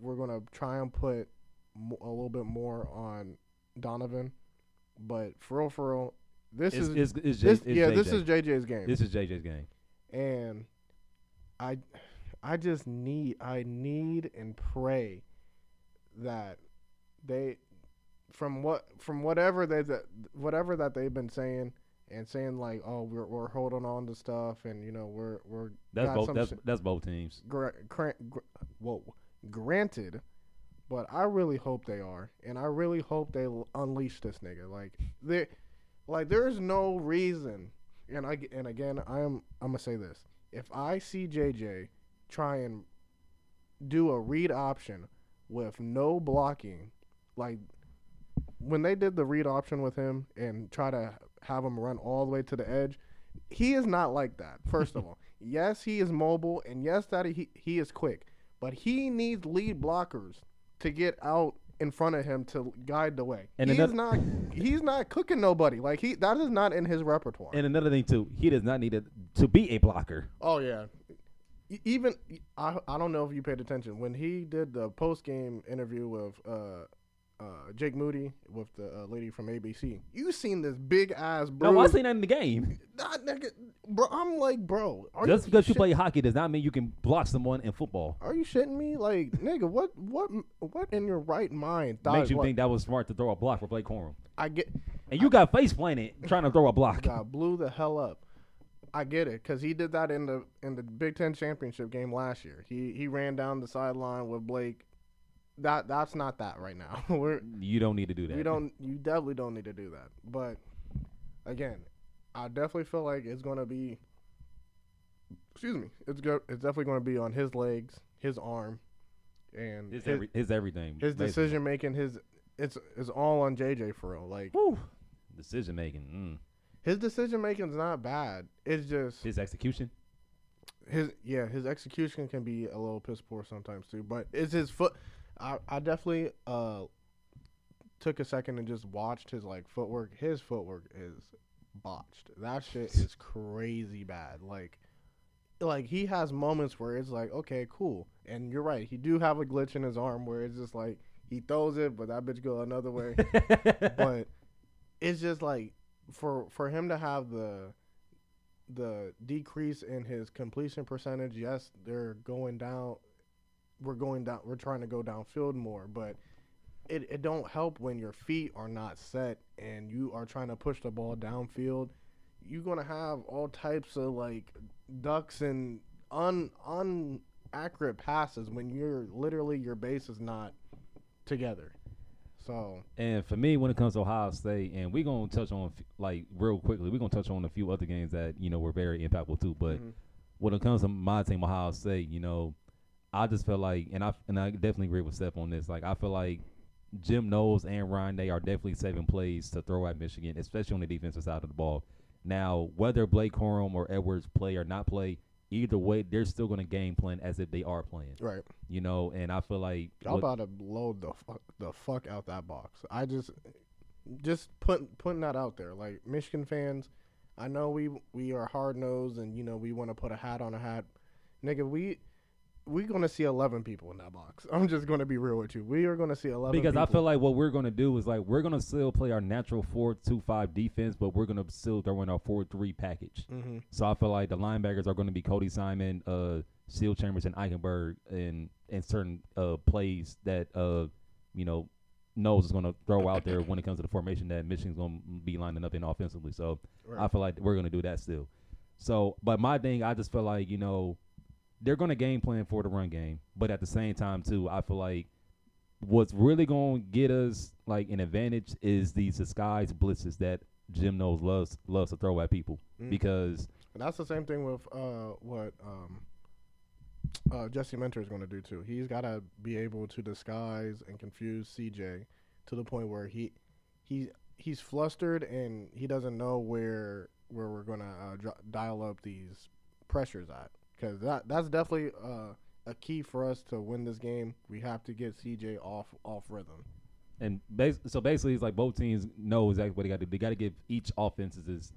we're going to try and put a little bit more on Donovan. But for real, for real, this it's, is, it's, it's this, J, yeah, J J. This is J J's game. This is J J's game. And I, I just need, I need and pray that they – From what, from whatever they that whatever that they've been saying and saying like, oh, we're we're holding on to stuff and you know we're we're that's got both some that's, sh- that's both teams. Gra- gra- gra- whoa, granted, but I really hope they are, and I really hope they l- unleash this nigga. Like there, like there's no reason. And I and again, I'm I'm gonna say this: if I see J J try and do a read option with no blocking, like. When they did the read option with him and try to have him run all the way to the edge, he is not like that, first of all. Yes, he is mobile, and yes, that he, he is quick. But he needs lead blockers to get out in front of him to guide the way. And he's, another, not, he's not cooking nobody. Like he That is not in his repertoire. And another thing, too, he does not need a, to be a blocker. Oh, yeah. Even I, – I don't know if you paid attention. When he did the post-game interview with uh, – Uh, Jake Moody with the uh, lady from A B C. You seen this big ass bro? No, I seen that in the game. Not, nigga, bro, I'm like, bro. Are Just you because shitting? You play hockey does not mean you can block someone in football. Are you shitting me? Like, nigga, what, what, what in your right mind thought, makes you what, think that was smart to throw a block for Blake Corum? I get, and you I, got face planted trying to throw a block. God blew the hell up. I get it, cause he did that in the in the Big Ten championship game last year. He he ran down the sideline with Blake. that that's not that right now. We're, you don't need to do that. You don't. You definitely don't need to do that. But again, I definitely feel like it's gonna be. Excuse me. It's go, it's definitely gonna be on his legs, his arm, and his his, every, his everything. His decision making. His it's it's all on J J for real. Like whew, decision making. Mm. His decision making is not bad. It's just his execution. His yeah, his execution can be a little piss poor sometimes too. But it's his foot. I I definitely uh took a second and just watched his like footwork. His footwork is botched. That shit is crazy bad. Like, like he has moments where it's like, okay, cool. And you're right, he do have a glitch in his arm where it's just like he throws it, but that bitch go another way. But it's just like for for him to have the the decrease in his completion percentage, yes, they're going down. We're going down. We're trying to go downfield more, but it, it don't help when your feet are not set and you are trying to push the ball downfield. You're gonna have all types of like ducks and un inaccurate passes when you're literally your base is not together. So, and for me, when it comes to Ohio State, and we're gonna touch on like real quickly, we're gonna touch on a few other games that you know were very impactful too. But mm-hmm. when it comes to my team, Ohio State, you know. I just feel like, and I and I definitely agree with Steph on this. Like, I feel like Jim Knowles and Ryan, they are definitely saving plays to throw at Michigan, especially on the defensive side of the ball. Now, whether Blake Corum or Edwards play or not play, either way, they're still going to game plan as if they are playing. Right. You know, and I feel like y'all about to blow the fuck, the fuck out that box. I just just put, putting that out there. Like, Michigan fans, I know we we are hard nosed, and you know we want to put a hat on a hat, nigga. We. We're going to see eleven people in that box. I'm just going to be real with you. We are going to see eleven because people. I feel like what we're going to do is, like, we're going to still play our natural four two five defense, but we're going to still throw in our four three package. Mm-hmm. So I feel like the linebackers are going to be Cody Simon, uh, Seal Chambers, and Eichenberg and, and certain uh, plays that, uh, you know, Knowles is going to throw out there when it comes to the formation that Michigan's going to be lining up in offensively. So right. I feel like we're going to do that still. So, but my thing, I just feel like, you know, they're going to game plan for the run game, but at the same time, too, I feel like what's really going to get us, like, an advantage is these disguised blitzes that Jim Knowles loves loves to throw at people mm. because – and that's the same thing with uh, what um, uh, Jesse Minter is going to do, too. He's got to be able to disguise and confuse C J to the point where he he he's flustered and he doesn't know where, where we're going to uh, dr- dial up these pressures at. Because that, that's definitely uh, a key for us to win this game. We have to get C J off off rhythm. And bas- so basically, it's like both teams know exactly what they got to do. They got to get each offenses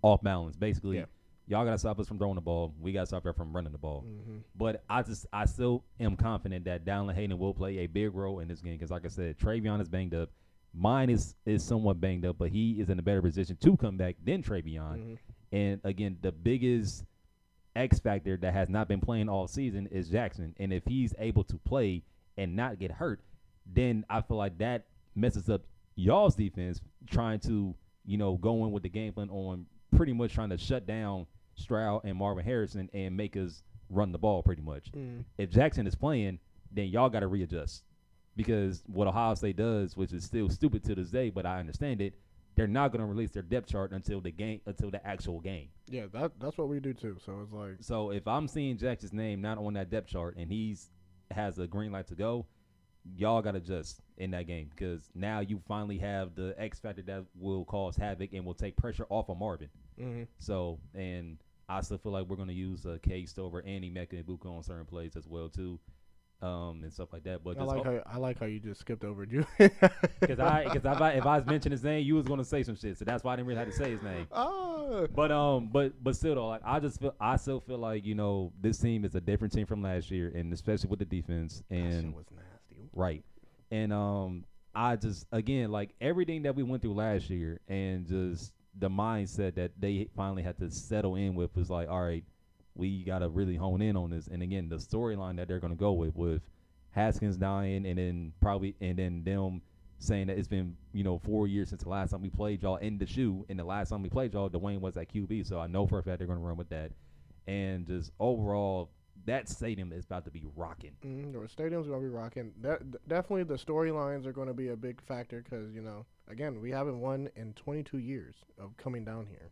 off balance. Basically, yeah. Y'all got to stop us from throwing the ball. We got to stop her from running the ball. Mm-hmm. But I just I still am confident that Dallin Hayden will play a big role in this game. Because like I said, TreVeyon is banged up. Mine is, is somewhat banged up, but he is in a better position to come back than TreVeyon. Mm-hmm. And, again, the biggest – X factor that has not been playing all season is Jackson, and if he's able to play and not get hurt, then I feel like that messes up y'all's defense trying to, you know, go in with the game plan on pretty much trying to shut down Stroud and Marvin Harrison and make us run the ball pretty much. Mm. If Jackson is playing, then y'all got to readjust because what Ohio State does, which is still stupid to this day, but I understand it, they're not going to release their depth chart until the game, until the actual game. Yeah, that that's what we do too. So it's like, so if I'm seeing Jackson's name not on that depth chart and he's has a green light to go, y'all got to adjust in that game because now you finally have the X factor that will cause havoc and will take pressure off of Marvin. Mm-hmm. So and I still feel like we're going to use uh, K Stover and Emeka and Buka on certain plays as well too. Um and stuff like that, but I like ho- how I like how you just skipped over Julian because I because if I if I mentioned his name, you was gonna say some shit, so that's why I didn't really have to say his name. Oh, but um, but but still though, like I just feel I still feel like you know this team is a different team from last year, and especially with the defense and that shit was nasty, right? And um, I just again like everything that we went through last year, and just the mindset that they finally had to settle in with was like, all right. We got to really hone in on this. And, again, the storyline that they're going to go with with Haskins dying and then probably and then them saying that it's been, you know, four years since the last time we played y'all in the shoe. And the last time we played y'all, Dwayne was at Q B. So I know for a fact they're going to run with that. And just overall, that stadium is about to be rocking. Mm-hmm. The stadium's going to be rocking. De- definitely the storylines are going to be a big factor because, you know, again, we haven't won in twenty-two years of coming down here.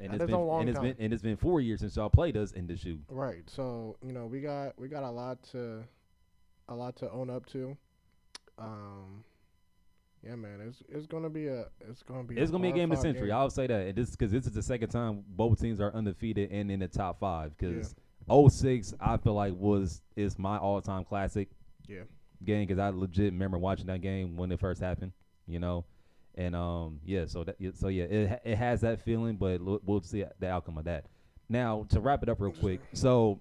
And it's, been, a long and, it's been, and it's been four years since y'all played us in the shoe. Right. So, you know, we got we got a lot to a lot to own up to. Um, yeah, man, it's it's gonna be a it's gonna be it's a gonna be a game of the century. Game. I'll say that, and this because this is the second time both teams are undefeated and in the top five. Because yeah. oh six, I feel like was is my all time classic. Yeah. Game because I legit remember watching that game when it first happened. You know. And, um, yeah, so that, so yeah, it it has that feeling, but we'll see the outcome of that. Now, to wrap it up real quick, so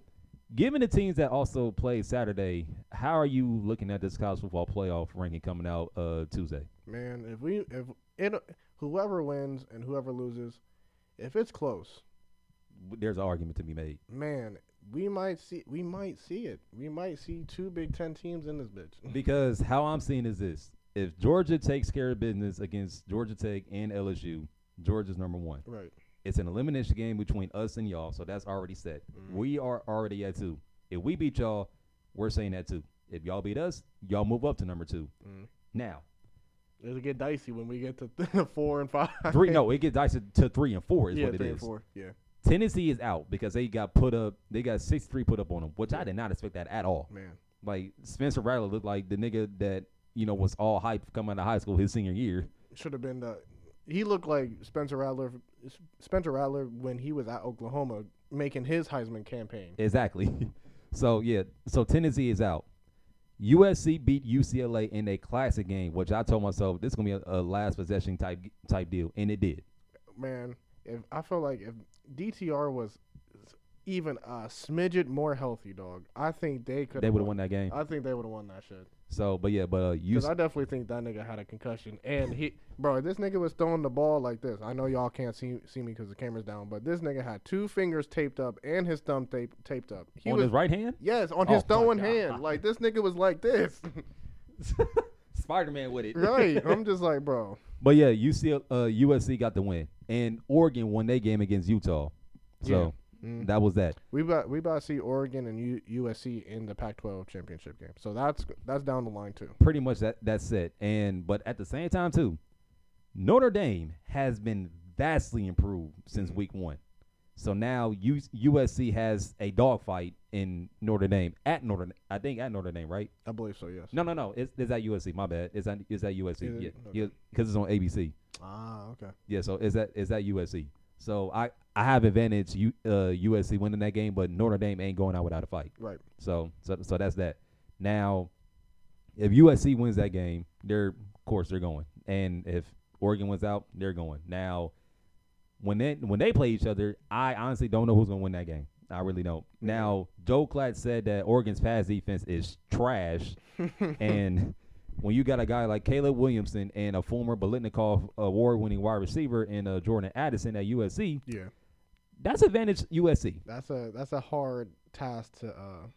given the teams that also play Saturday, how are you looking at this college football playoff ranking coming out uh, Tuesday? Man, if we if it, whoever wins and whoever loses, if it's close, there's an argument to be made. Man, we might see we might see it. We might see two Big Ten teams in this bitch. Because how I'm seeing is this. If Georgia takes care of business against Georgia Tech and L S U, Georgia's number one. Right. It's an elimination game between us and y'all, so that's already set. Mm-hmm. We are already at two. If we beat y'all, we're saying that too. If y'all beat us, y'all move up to number two. Mm-hmm. Now. It'll get dicey when we get to th- four and five. Three. No, it gets dicey to three and four is yeah, what it three is. And four. Yeah. Tennessee is out because they got put up. They got six three put up on them, which yeah. I did not expect that at all. Man. Like, Spencer Rattler looked like the nigga that, you know, was all hype coming out of high school his senior year. Should have been the – he looked like Spencer Rattler Spencer Rattler when he was at Oklahoma making his Heisman campaign. Exactly. So, yeah, so Tennessee is out. U S C beat U C L A in a classic game, which I told myself this is going to be a, a last possession type type deal, and it did. Man, if I felt like if D T R was – even a smidget more healthy, dog, I think they could. They would have won. won that game. I think they would have won that shit. So, but yeah, but uh, you. Because I definitely think that nigga had a concussion, and he, bro, this nigga was throwing the ball like this. I know y'all can't see see me because the camera's down, but this nigga had two fingers taped up and his thumb tape, taped up. He on was, his right hand? Yes, on oh, his throwing hand. Like this nigga was like this. Spider-Man with it. Right. I'm just like, bro. But yeah, U C, uh, U S C got the win, and Oregon won their game against Utah. So. Yeah. Mm. That was that. We about we about to see Oregon and U- USC in the Pac twelve championship game. So that's that's down the line too. Pretty much that that's it. And but at the same time too, Notre Dame has been vastly improved since mm-hmm. week one. So now U- USC has a dogfight in Notre Dame at Notre I think at Notre Dame, right? I believe so. Yes. No, no, no. It's, it's at U S C. My bad. It's at it's at U S C. Is it? Yeah, okay. Because it's on A B C. Ah, okay. Yeah. So it's at it's at U S C. So I. I have advantage U, uh, U S C winning that game, but Notre Dame ain't going out without a fight. Right. So, so, so that's that. Now, if U S C wins that game, they're of course they're going, and if Oregon wins out, they're going. Now, when they when they play each other, I honestly don't know who's gonna win that game. I really don't. Now, Joe Klatt said that Oregon's pass defense is trash, and when you got a guy like Caleb Williamson and a former Biletnikoff award-winning wide receiver and uh, Jordan Addison at U S C, yeah. That's advantage U S C. That's a that's a hard task to uh,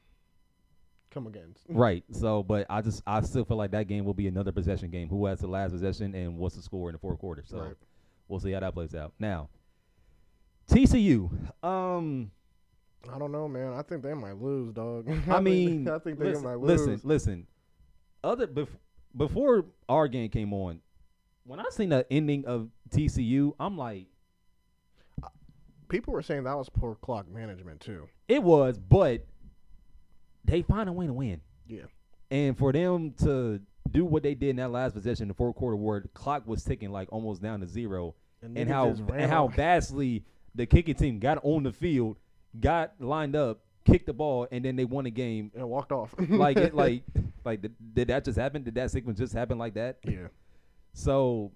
come against. Right. So, but I just I still feel like that game will be another possession game. Who has the last possession and what's the score in the fourth quarter? So, right. We'll see how that plays out. Now, T C U. Um, I don't know, man. I think they might lose, dog. I, I mean, I think they listen, might lose. Listen, listen. Other bef- before our game came on, when I seen the ending of T C U, I'm like. People were saying that was poor clock management, too. It was, but they find a way to win. Yeah. And for them to do what they did in that last possession, in the fourth quarter, where the clock was ticking like almost down to zero, and, and how and how vastly the kicking team got on the field, got lined up, kicked the ball, and then they won the game. And walked off. like, it, like, like did, did that just happen? Did that sequence just happen like that? Yeah. So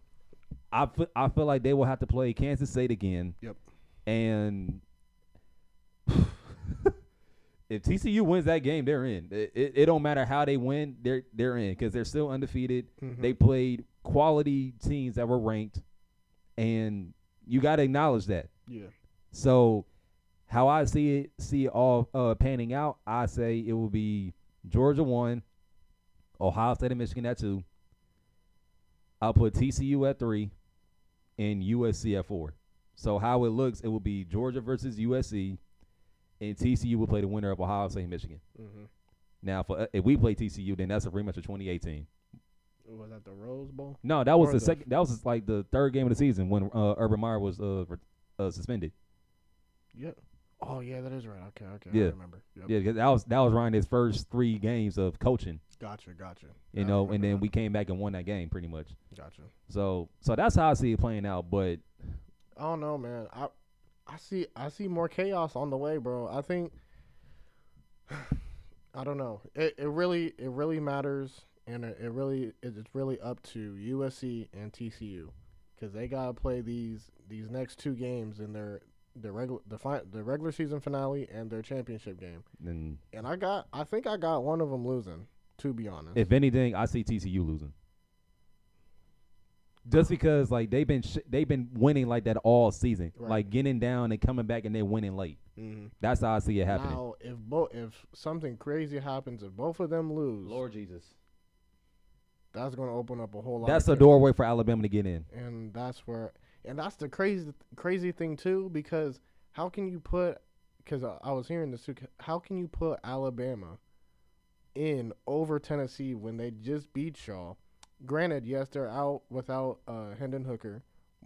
I, f- I feel like they will have to play Kansas State again. Yep. And if T C U wins that game, they're in. It, it, it don't matter how they win, they're they're in because they're still undefeated. Mm-hmm. They played quality teams that were ranked, and you got to acknowledge that. Yeah. So how I see it, see it all uh, panning out, I say it will be Georgia one, Ohio State and Michigan at two. I'll put T C U at three, and U S C at four. So how it looks, it will be Georgia versus U S C, and T C U will play the winner of Ohio State and Michigan. Mm-hmm. Now, for, if we play T C U, then that's a rematch of twenty eighteen. Was that the Rose Bowl? No, that was or the second. That was like the third game of the season when uh, Urban Meyer was uh, uh, suspended. Yeah. Oh yeah, that is right. Okay, okay. Yeah. I remember. Yep. Yeah, because that was that was Ryan's first three games of coaching. Gotcha, gotcha. You I know, and then that. we came back and won that game pretty much. Gotcha. So, so that's how I see it playing out. But I don't know, man. I I see I see more chaos on the way, bro. I think I don't know. It it really it really matters. And it really, it's really up to U S C and T C U, because they gotta play these these next two games in their the regular the fi- the regular season finale and their championship game. And, and I got, I think I got one of them losing. To be honest, if anything, I see T C U losing. Just because like they've been sh- they've been winning like that all season, right. Like getting down and coming back and they're winning late. Mm-hmm. That's how I see it happening. Now, if both if something crazy happens, if both of them lose, Lord Jesus. That's going to open up a whole lot. That's the doorway for Alabama to get in. And that's where, and that's the crazy, crazy thing too, because how can you put, because I, I was hearing this too, how can you put Alabama in over Tennessee when they just beat y'all? Granted, yes, they're out without uh, Hendon Hooker,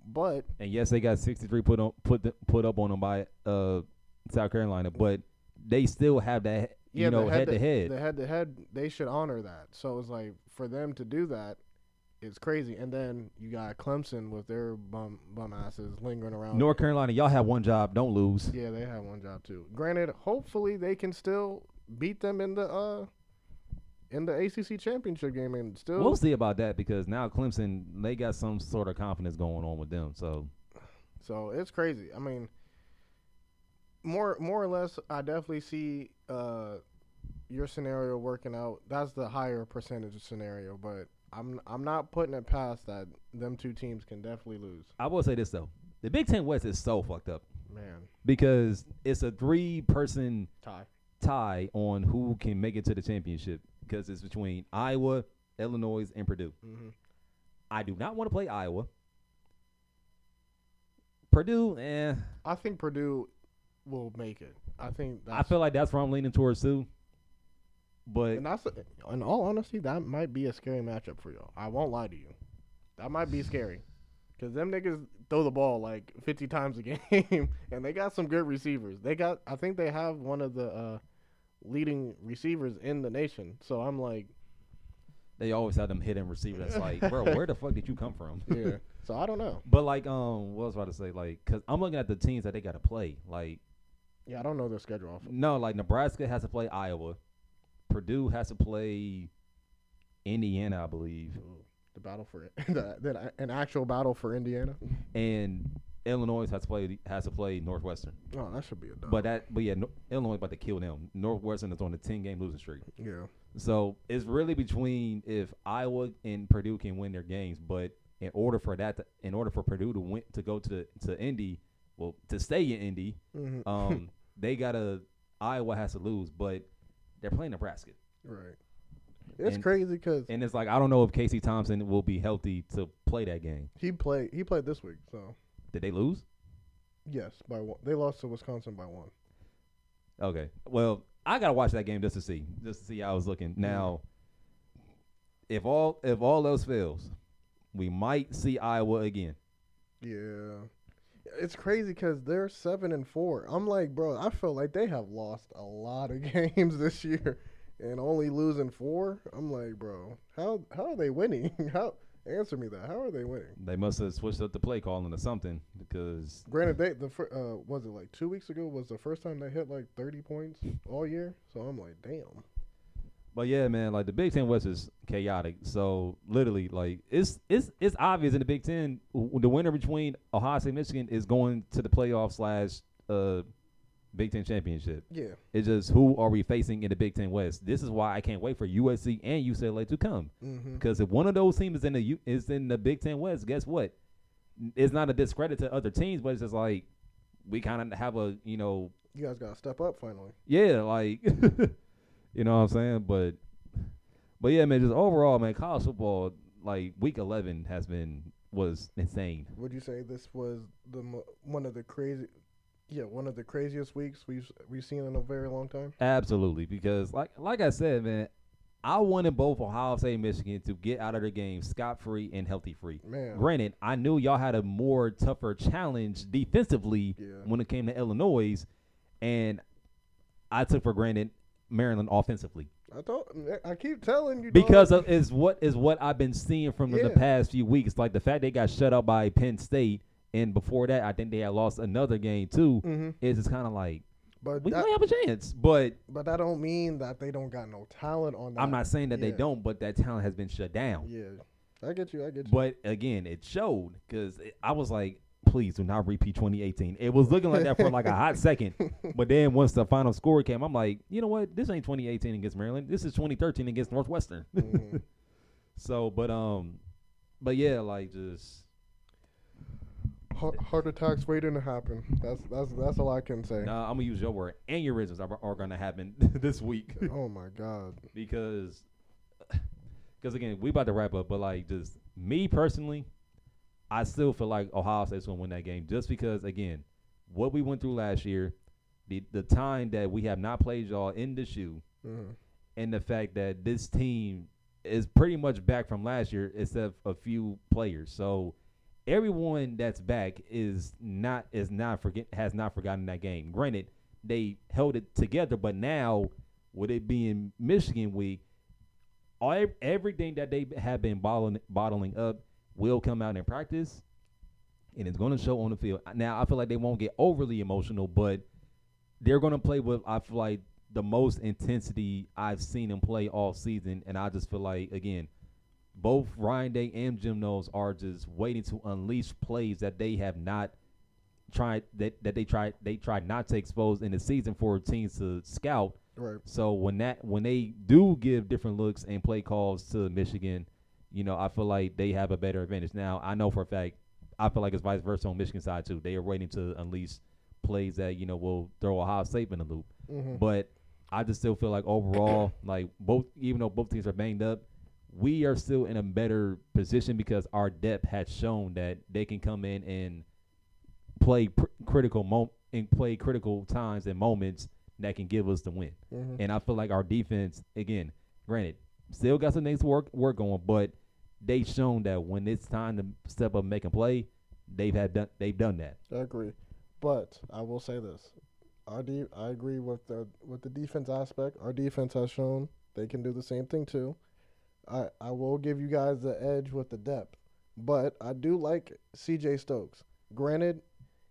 but and yes, they got sixty-three put on put the, put up on them by uh, South Carolina, but they still have that. You yeah, know, head to head. The head to head, they should honor that. So it's like for them to do that, it's crazy. And then you got Clemson with their bum bum asses lingering around. North Carolina, y'all have one job. Don't lose. Yeah, they have one job too. Granted, hopefully they can still beat them in the uh in the A C C championship game, and still we'll see about that because now Clemson they got some sort of confidence going on with them. So, so it's crazy. I mean. More more or less, I definitely see uh, your scenario working out. That's the higher percentage scenario, but I'm I'm not putting it past that them two teams can definitely lose. I will say this, though. The Big Ten West is so fucked up. Man. Because it's a three-person tie tie on who can make it to the championship because it's between Iowa, Illinois, and Purdue. Mm-hmm. I do not want to play Iowa. Purdue, eh. I think Purdue... will make it. I think. That's I feel like that's where I'm leaning towards too. But and that's a, in all honesty, that might be a scary matchup for y'all. I won't lie to you. That might be scary because them niggas throw the ball like fifty times a game, and they got some good receivers. They got. I think they have one of the uh, leading receivers in the nation. So I'm like, they always have them hidden receivers. That's like, bro, where the fuck did you come from? Yeah. So I don't know. But like, um, what was I about to say? Like, cause I'm looking at the teams that they got to play. Like. Yeah, I don't know their schedule off. No, like Nebraska has to play Iowa. Purdue has to play Indiana, I believe. Ooh, the battle for the, the, an actual battle for Indiana. And Illinois has to play has to play Northwestern. Oh, that should be a dub. But that but yeah, no, Illinois about to kill them. Northwestern is on a ten game losing streak. Yeah. So, it's really between if Iowa and Purdue can win their games, but in order for that to, in order for Purdue to win to go to to Indy Well, to stay in Indy, mm-hmm. um, they gotta Iowa has to lose, but they're playing Nebraska. Right. It's and, crazy because and it's like I don't know if Casey Thompson will be healthy to play that game. He played. He played this week. So did they lose? Yes, by one. They lost to Wisconsin by one. Okay. Well, I gotta watch that game just to see, just to see how I was looking. Now, yeah. if all if all else fails, we might see Iowa again. Yeah. It's crazy because they're seven and four. I'm like, bro, I feel like they have lost a lot of games this year, and only losing four. I'm like, bro, how how are they winning? How answer me that? How are they winning? They must have switched up the play calling or something because. Granted, they the fir- uh, was it like two weeks ago was the first time they hit like thirty points all year. So I'm like, damn. But yeah, man, like the Big Ten West is chaotic. So literally, like it's it's it's obvious in the Big Ten, w- the winner between Ohio State and Michigan is going to the playoff slash uh, Big Ten championship. Yeah, it's just who are we facing in the Big Ten West? This is why I can't wait for U S C and U C L A to come because mm-hmm. if one of those teams is in the U- is in the Big Ten West, guess what? It's not a discredit to other teams, but it's just like we kind of have a you know you guys gotta step up finally. Yeah, like. You know what I'm saying? But, but yeah, man, just overall, man, college football, like, week eleven has been, was insane. Would you say this was the mo- one of the crazy, Yeah, one of the craziest weeks we've we've seen in a very long time. Absolutely, because like like I said, man, I wanted both Ohio State and Michigan to get out of their game scot-free and healthy-free. Man. Granted, I knew y'all had a more tougher challenge defensively yeah. when it came to Illinois, and I took for granted Maryland offensively. I thought I keep telling you because of, is what is what I've been seeing from yeah. them the past few weeks. Like the fact they got shut out by Penn State, and before that, I think they had lost another game too. Mm-hmm. Is it's kind of like. But we that, might have a chance, but but that don't mean that they don't got no talent on that. I'm not saying that yeah. they don't, but that talent has been shut down. Yeah, I get you, I get you. But again, it showed because I was like, please do not repeat twenty eighteen. It was looking like that for like a hot second, but then once the final score came, I'm like, you know what? This ain't twenty eighteen against Maryland. This is twenty thirteen against Northwestern. Mm-hmm. So, but um, but yeah, like just. Heart attacks waiting to happen. That's that's that's all I can say. Nah, I'm gonna use your word. Aneurysms are, are gonna happen this week. Oh my god! Because, because again, we about to wrap up. But like, just me personally, I still feel like Ohio State's gonna win that game just because again, what we went through last year, the the time that we have not played y'all in the shoe, mm-hmm. and the fact that this team is pretty much back from last year except a few players. So. Everyone that's back is not is not forget has not forgotten that game. Granted, they held it together, but now with it being Michigan week, all, everything that they have been bottling bottling up will come out in practice, and it's going to show on the field. Now, I feel like they won't get overly emotional, but they're going to play with I feel like the most intensity I've seen them play all season, and I just feel like again. Both Ryan Day and Jim Knowles are just waiting to unleash plays that they have not tried that, that they tried they tried not to expose in the season for teams to scout. Right. So when that when they do give different looks and play calls to Michigan, you know, I feel like they have a better advantage. Now I know for a fact I feel like it's vice versa on Michigan side too. They are waiting to unleash plays that, you know, will throw Ohio State in the loop. Mm-hmm. But I just still feel like overall, like both even though both teams are banged up. We are still in a better position because our depth has shown that they can come in and play pr- critical mo- and play critical times and moments that can give us the win. Mm-hmm. And I feel like our defense, again, granted, still got some things to work work on, but they've shown that when it's time to step up and make a play, they've had done they've done that. I agree, but I will say this: our de- I agree with the with the defense aspect. Our defense has shown they can do the same thing too. I, I will give you guys the edge with the depth, but I do like C J Stokes. Granted,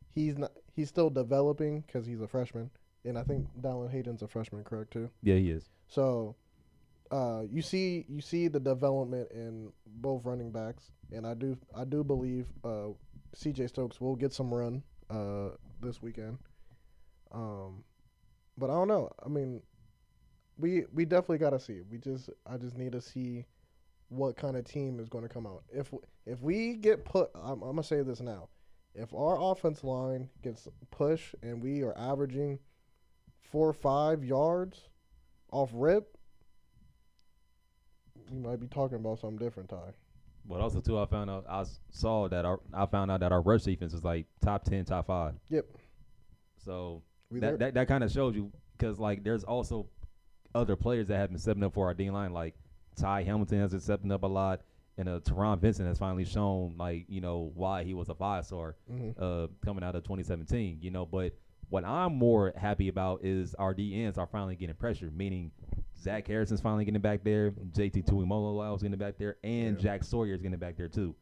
he's not he's still developing because he's a freshman, and I think Dallin Hayden's a freshman, correct too? Yeah, he is. So, uh, you see you see the development in both running backs, and I do I do believe uh, C J Stokes will get some run uh, this weekend. Um, but I don't know. I mean. We we definitely gotta see. We just I just need to see what kind of team is going to come out. If if we get put, I'm, I'm gonna say this now. If our offense line gets pushed and we are averaging four or five yards off rip, we might be talking about something different, Ty. But also too, I found out I saw that our I found out that our rush defense is like top ten, top five. Yep. So we that, that that kind of shows you because like there's also other players that have been stepping up for our D-line, like Ty Hamilton has been stepping up a lot, and uh, Teron Vincent has finally shown, like, you know, why he was a five-star mm-hmm. uh, coming out of twenty seventeen, you know. But what I'm more happy about is our D-ends are finally getting pressure, meaning Zach Harrison's finally getting back there, J T Tuimoloau is getting back there, and yeah. Jack Sawyer is getting back there too.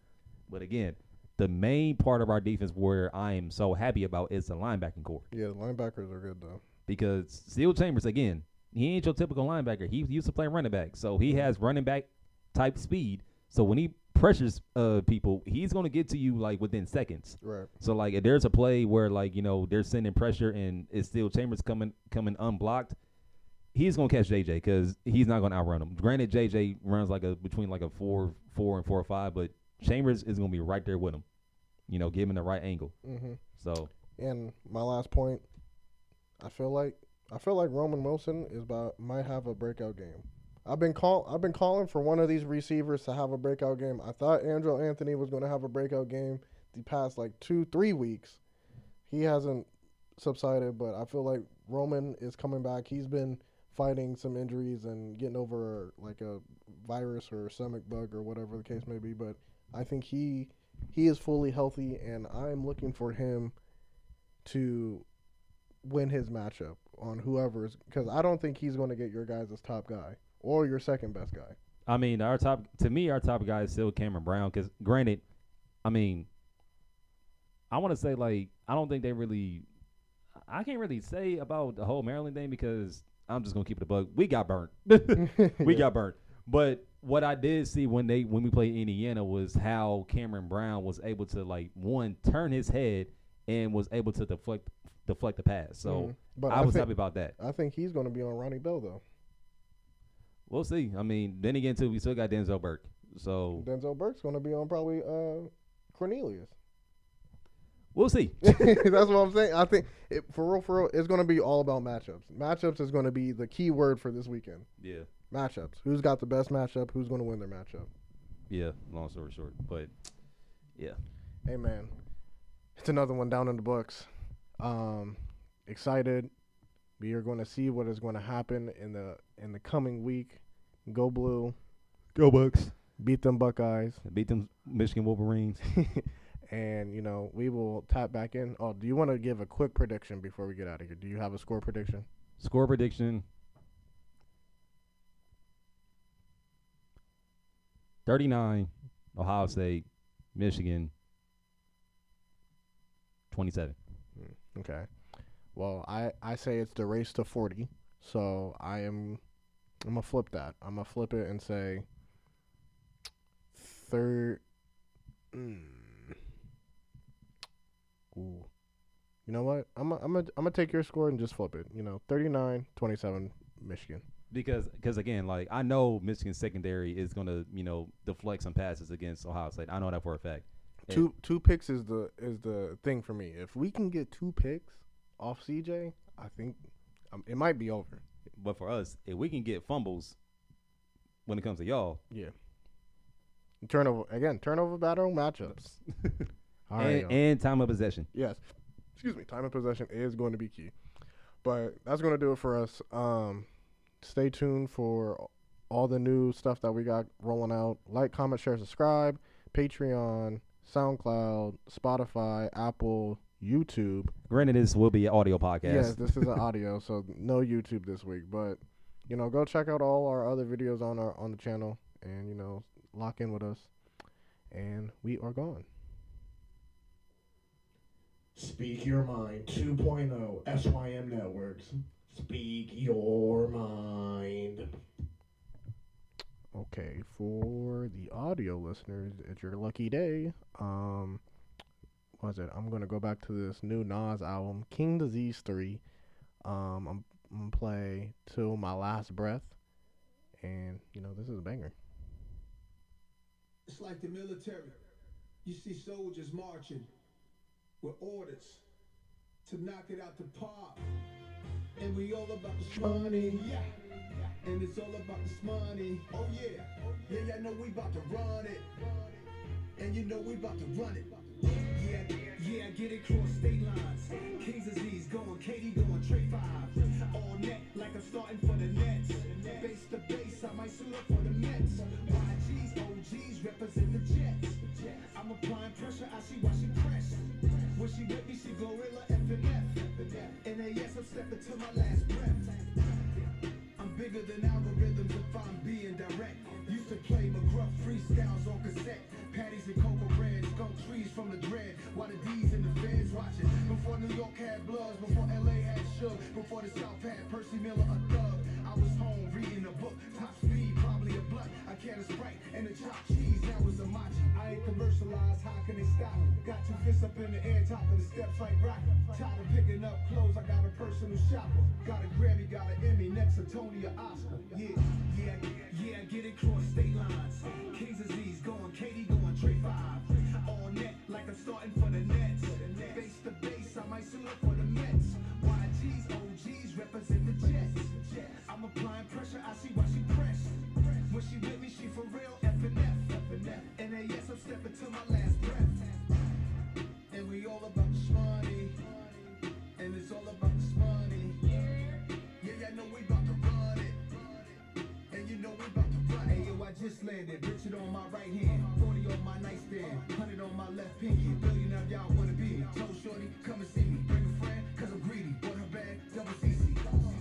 But, again, the main part of our defense where I am so happy about is the linebacking corps. Yeah, the linebackers are good, though. Because Steel Chambers, again, he ain't your typical linebacker. He used to play running back, so he has running back type speed. So when he pressures uh, people, he's gonna get to you like within seconds. Right. So like if there's a play where like you know they're sending pressure and it's still Chambers coming coming unblocked, he's gonna catch J J because he's not gonna outrun him. Granted, J J runs like a between like a four four and four or five, but Chambers is gonna be right there with him. You know, give him the right angle. Mm-hmm. So. And my last point, I feel like. I feel like Roman Wilson is about might have a breakout game. I've been call I've been calling for one of these receivers to have a breakout game. I thought Andrew Anthony was going to have a breakout game the past like two, three weeks. He hasn't subsided, but I feel like Roman is coming back. He's been fighting some injuries and getting over like a virus or a stomach bug or whatever the case may be, but I think he he is fully healthy, and I'm looking for him to win his matchup on whoever's, because I don't think he's going to get your guys' top guy or your second best guy. I mean, our top to me, our top guy is still Cameron Brown, because granted, I mean, I want to say, like, I don't think they really – I can't really say about the whole Maryland thing, because I'm just going to keep it a bug. We got burnt. we got burnt. But what I did see when they when we played Indiana was how Cameron Brown was able to, like, one, turn his head and was able to deflect deflect the pass. So mm-hmm. but I, I was think, happy about that. I think he's going to be on Ronnie Bell, though. We'll see. I mean, then again, too, we still got Denzel Burke. So Denzel Burke's going to be on probably uh, Cornelius. We'll see. That's what I'm saying. I think, it, for real, for real, it's going to be all about matchups. Matchups is going to be the key word for this weekend. Yeah. Matchups. Who's got the best matchup? Who's going to win their matchup? Yeah, long story short. But, yeah. Hey, man. It's another one down in the books. Um, excited. We are going to see what is going to happen in the in the coming week. Go Blue. Go Bucks. Beat them Buckeyes. Beat them Michigan Wolverines. And, you know, we will tap back in. Oh, do you want to give a quick prediction before we get out of here? Do you have a score prediction? Score prediction. thirty-nine, Ohio State, Michigan, twenty-seven. Okay. Well, I, I say it's the race to forty, so I am I'm going to flip that. I'm going to flip it and say third. Mm. Ooh. You know what? I'm I'm I'm gonna take your score and just flip it. You know, thirty-nine twenty-seven Michigan. Because cause again, like, I know Michigan's secondary is gonna, you know, deflect some passes against Ohio State. I know that for a fact. Two and two picks is the is the thing for me. If we can get two picks off C J, I think um, it might be over. But for us, if we can get fumbles when it comes to y'all, yeah. Turnover again, turnover battle matchups. All and, right, and time of possession. Yes. Excuse me. Time of possession is going to be key. But that's going to do it for us. Um, stay tuned for all the new stuff that we got rolling out. Like, comment, share, subscribe. Patreon, SoundCloud, Spotify, Apple, YouTube. Granted, this will be an audio podcast. Yes, this is an audio, so no YouTube this week. But, you know, go check out all our other videos on our on the channel and, you know, lock in with us. And we are gone. Speak Your Mind two point oh, S Y M Networks. Speak your mind. Okay, for the audio listeners, it's your lucky day. Um, what is it? I'm going to go back to this new Nas album, King Disease three. Um, I'm, I'm going to play Till My Last Breath. And, you know, this is a banger. It's like the military. You see soldiers marching with orders to knock it out the park. And we all about this money, yeah. yeah. And it's all about this money, oh yeah. Oh, yeah, yeah, I know we about to run it. And you know we about to run it. Yeah, yeah, get it cross state lines. Kings disease going, Katie going, Trey five. All net, like I'm starting for the Nets. Base to base, I might suit up for the Mets. Y Gs, O Gs, represent the Jets. I'm applying pressure, I see why she press. When she with me, she gorilla F N F. And yes, I'm stepping to my last breath. I'm bigger than algorithms if I'm being direct. Used to play McGruff freestyles on cassette. Patties and cocoa bread, skunk trees from the dread. While the D's and the feds watching. Before New York had Bloods, before L A had Shug, before the South had Percy Miller a thug. I was home reading a book, top speed, probably a blunt. I can a Sprite and a chopped cheese, that was a match. I ain't commercialized, how can they stop? Got two fists up in the air, top of the steps like rock. Tired of picking up clothes, I got a personal shopper. Got a Grammy, got an Emmy, next to Tony or Oscar. Yeah, yeah, yeah, get it cross state lines. Kings disease going, Katie going, Trey five. All net, like I'm starting for the Nets. Base to base, I might suit up for the Mets. Y Gs, O Gs, represent the Jets. I'm applying pressure, I see why she pressed. When she with me, she for real, F N F. And yes, I'm stepping to my last breath. And we all about the money. And it's all said it. Richard on my right hand, forty on my nightstand, one hundred on my left pinky. Billion of y'all wanna be. Told shorty, come and see me. Bring a friend, cause I'm greedy. Bought her bag, double C C.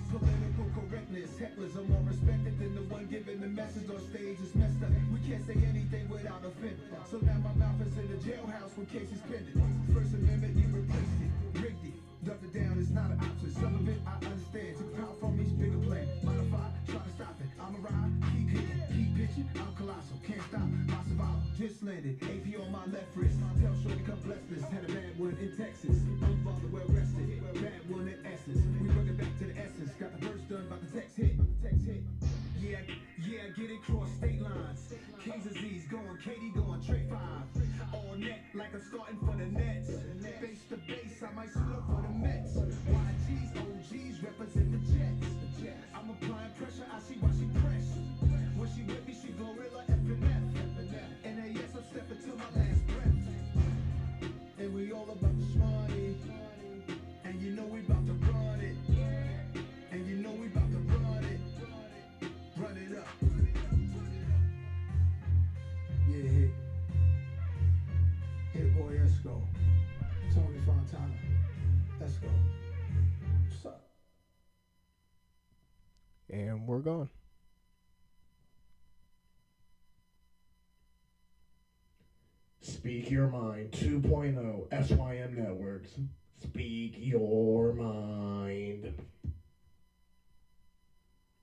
Political correctness, hecklers are more respected than the one giving the message on stage. It's messed up. We can't say anything without offending. So now my mouth is in the jailhouse with cases pending. First Amendment, you replaced it. Rigged it. Dumped it down, it's not an option. Some of it I understand. Took power from each bigger plan. Modify, try to stop it. I'm a ride, keep hitting, keep pitching. I'm colossal, can't stop. My survival just landed. A P on my left wrist. Tell shorty come bless this. Had a bad one in Texas. Unfather well rested. Bad one in essence. We bring it back to the essence. Got the verse done by the text hit. The text hit. Yeah, yeah, get it cross state lines. K's and Z's going, K D going, Trey five. All net like I'm starting for the Nets. Face to base, I might suit up for the Mets. Y Gs, O Gs represent the Jets. I'm applying pressure, I see why she pressed. When she with me, she gorilla F N F. And yes, I'm stepping to my last breath. And we all about the smarty. And you know we about to run it. And you know we about to run it. Run it up. Yeah, hit. Hit boy, let's go. Tony Fontana. Let's go. What's up? And we're gone. Speak Your Mind two point oh, S Y M Networks. Speak Your Mind.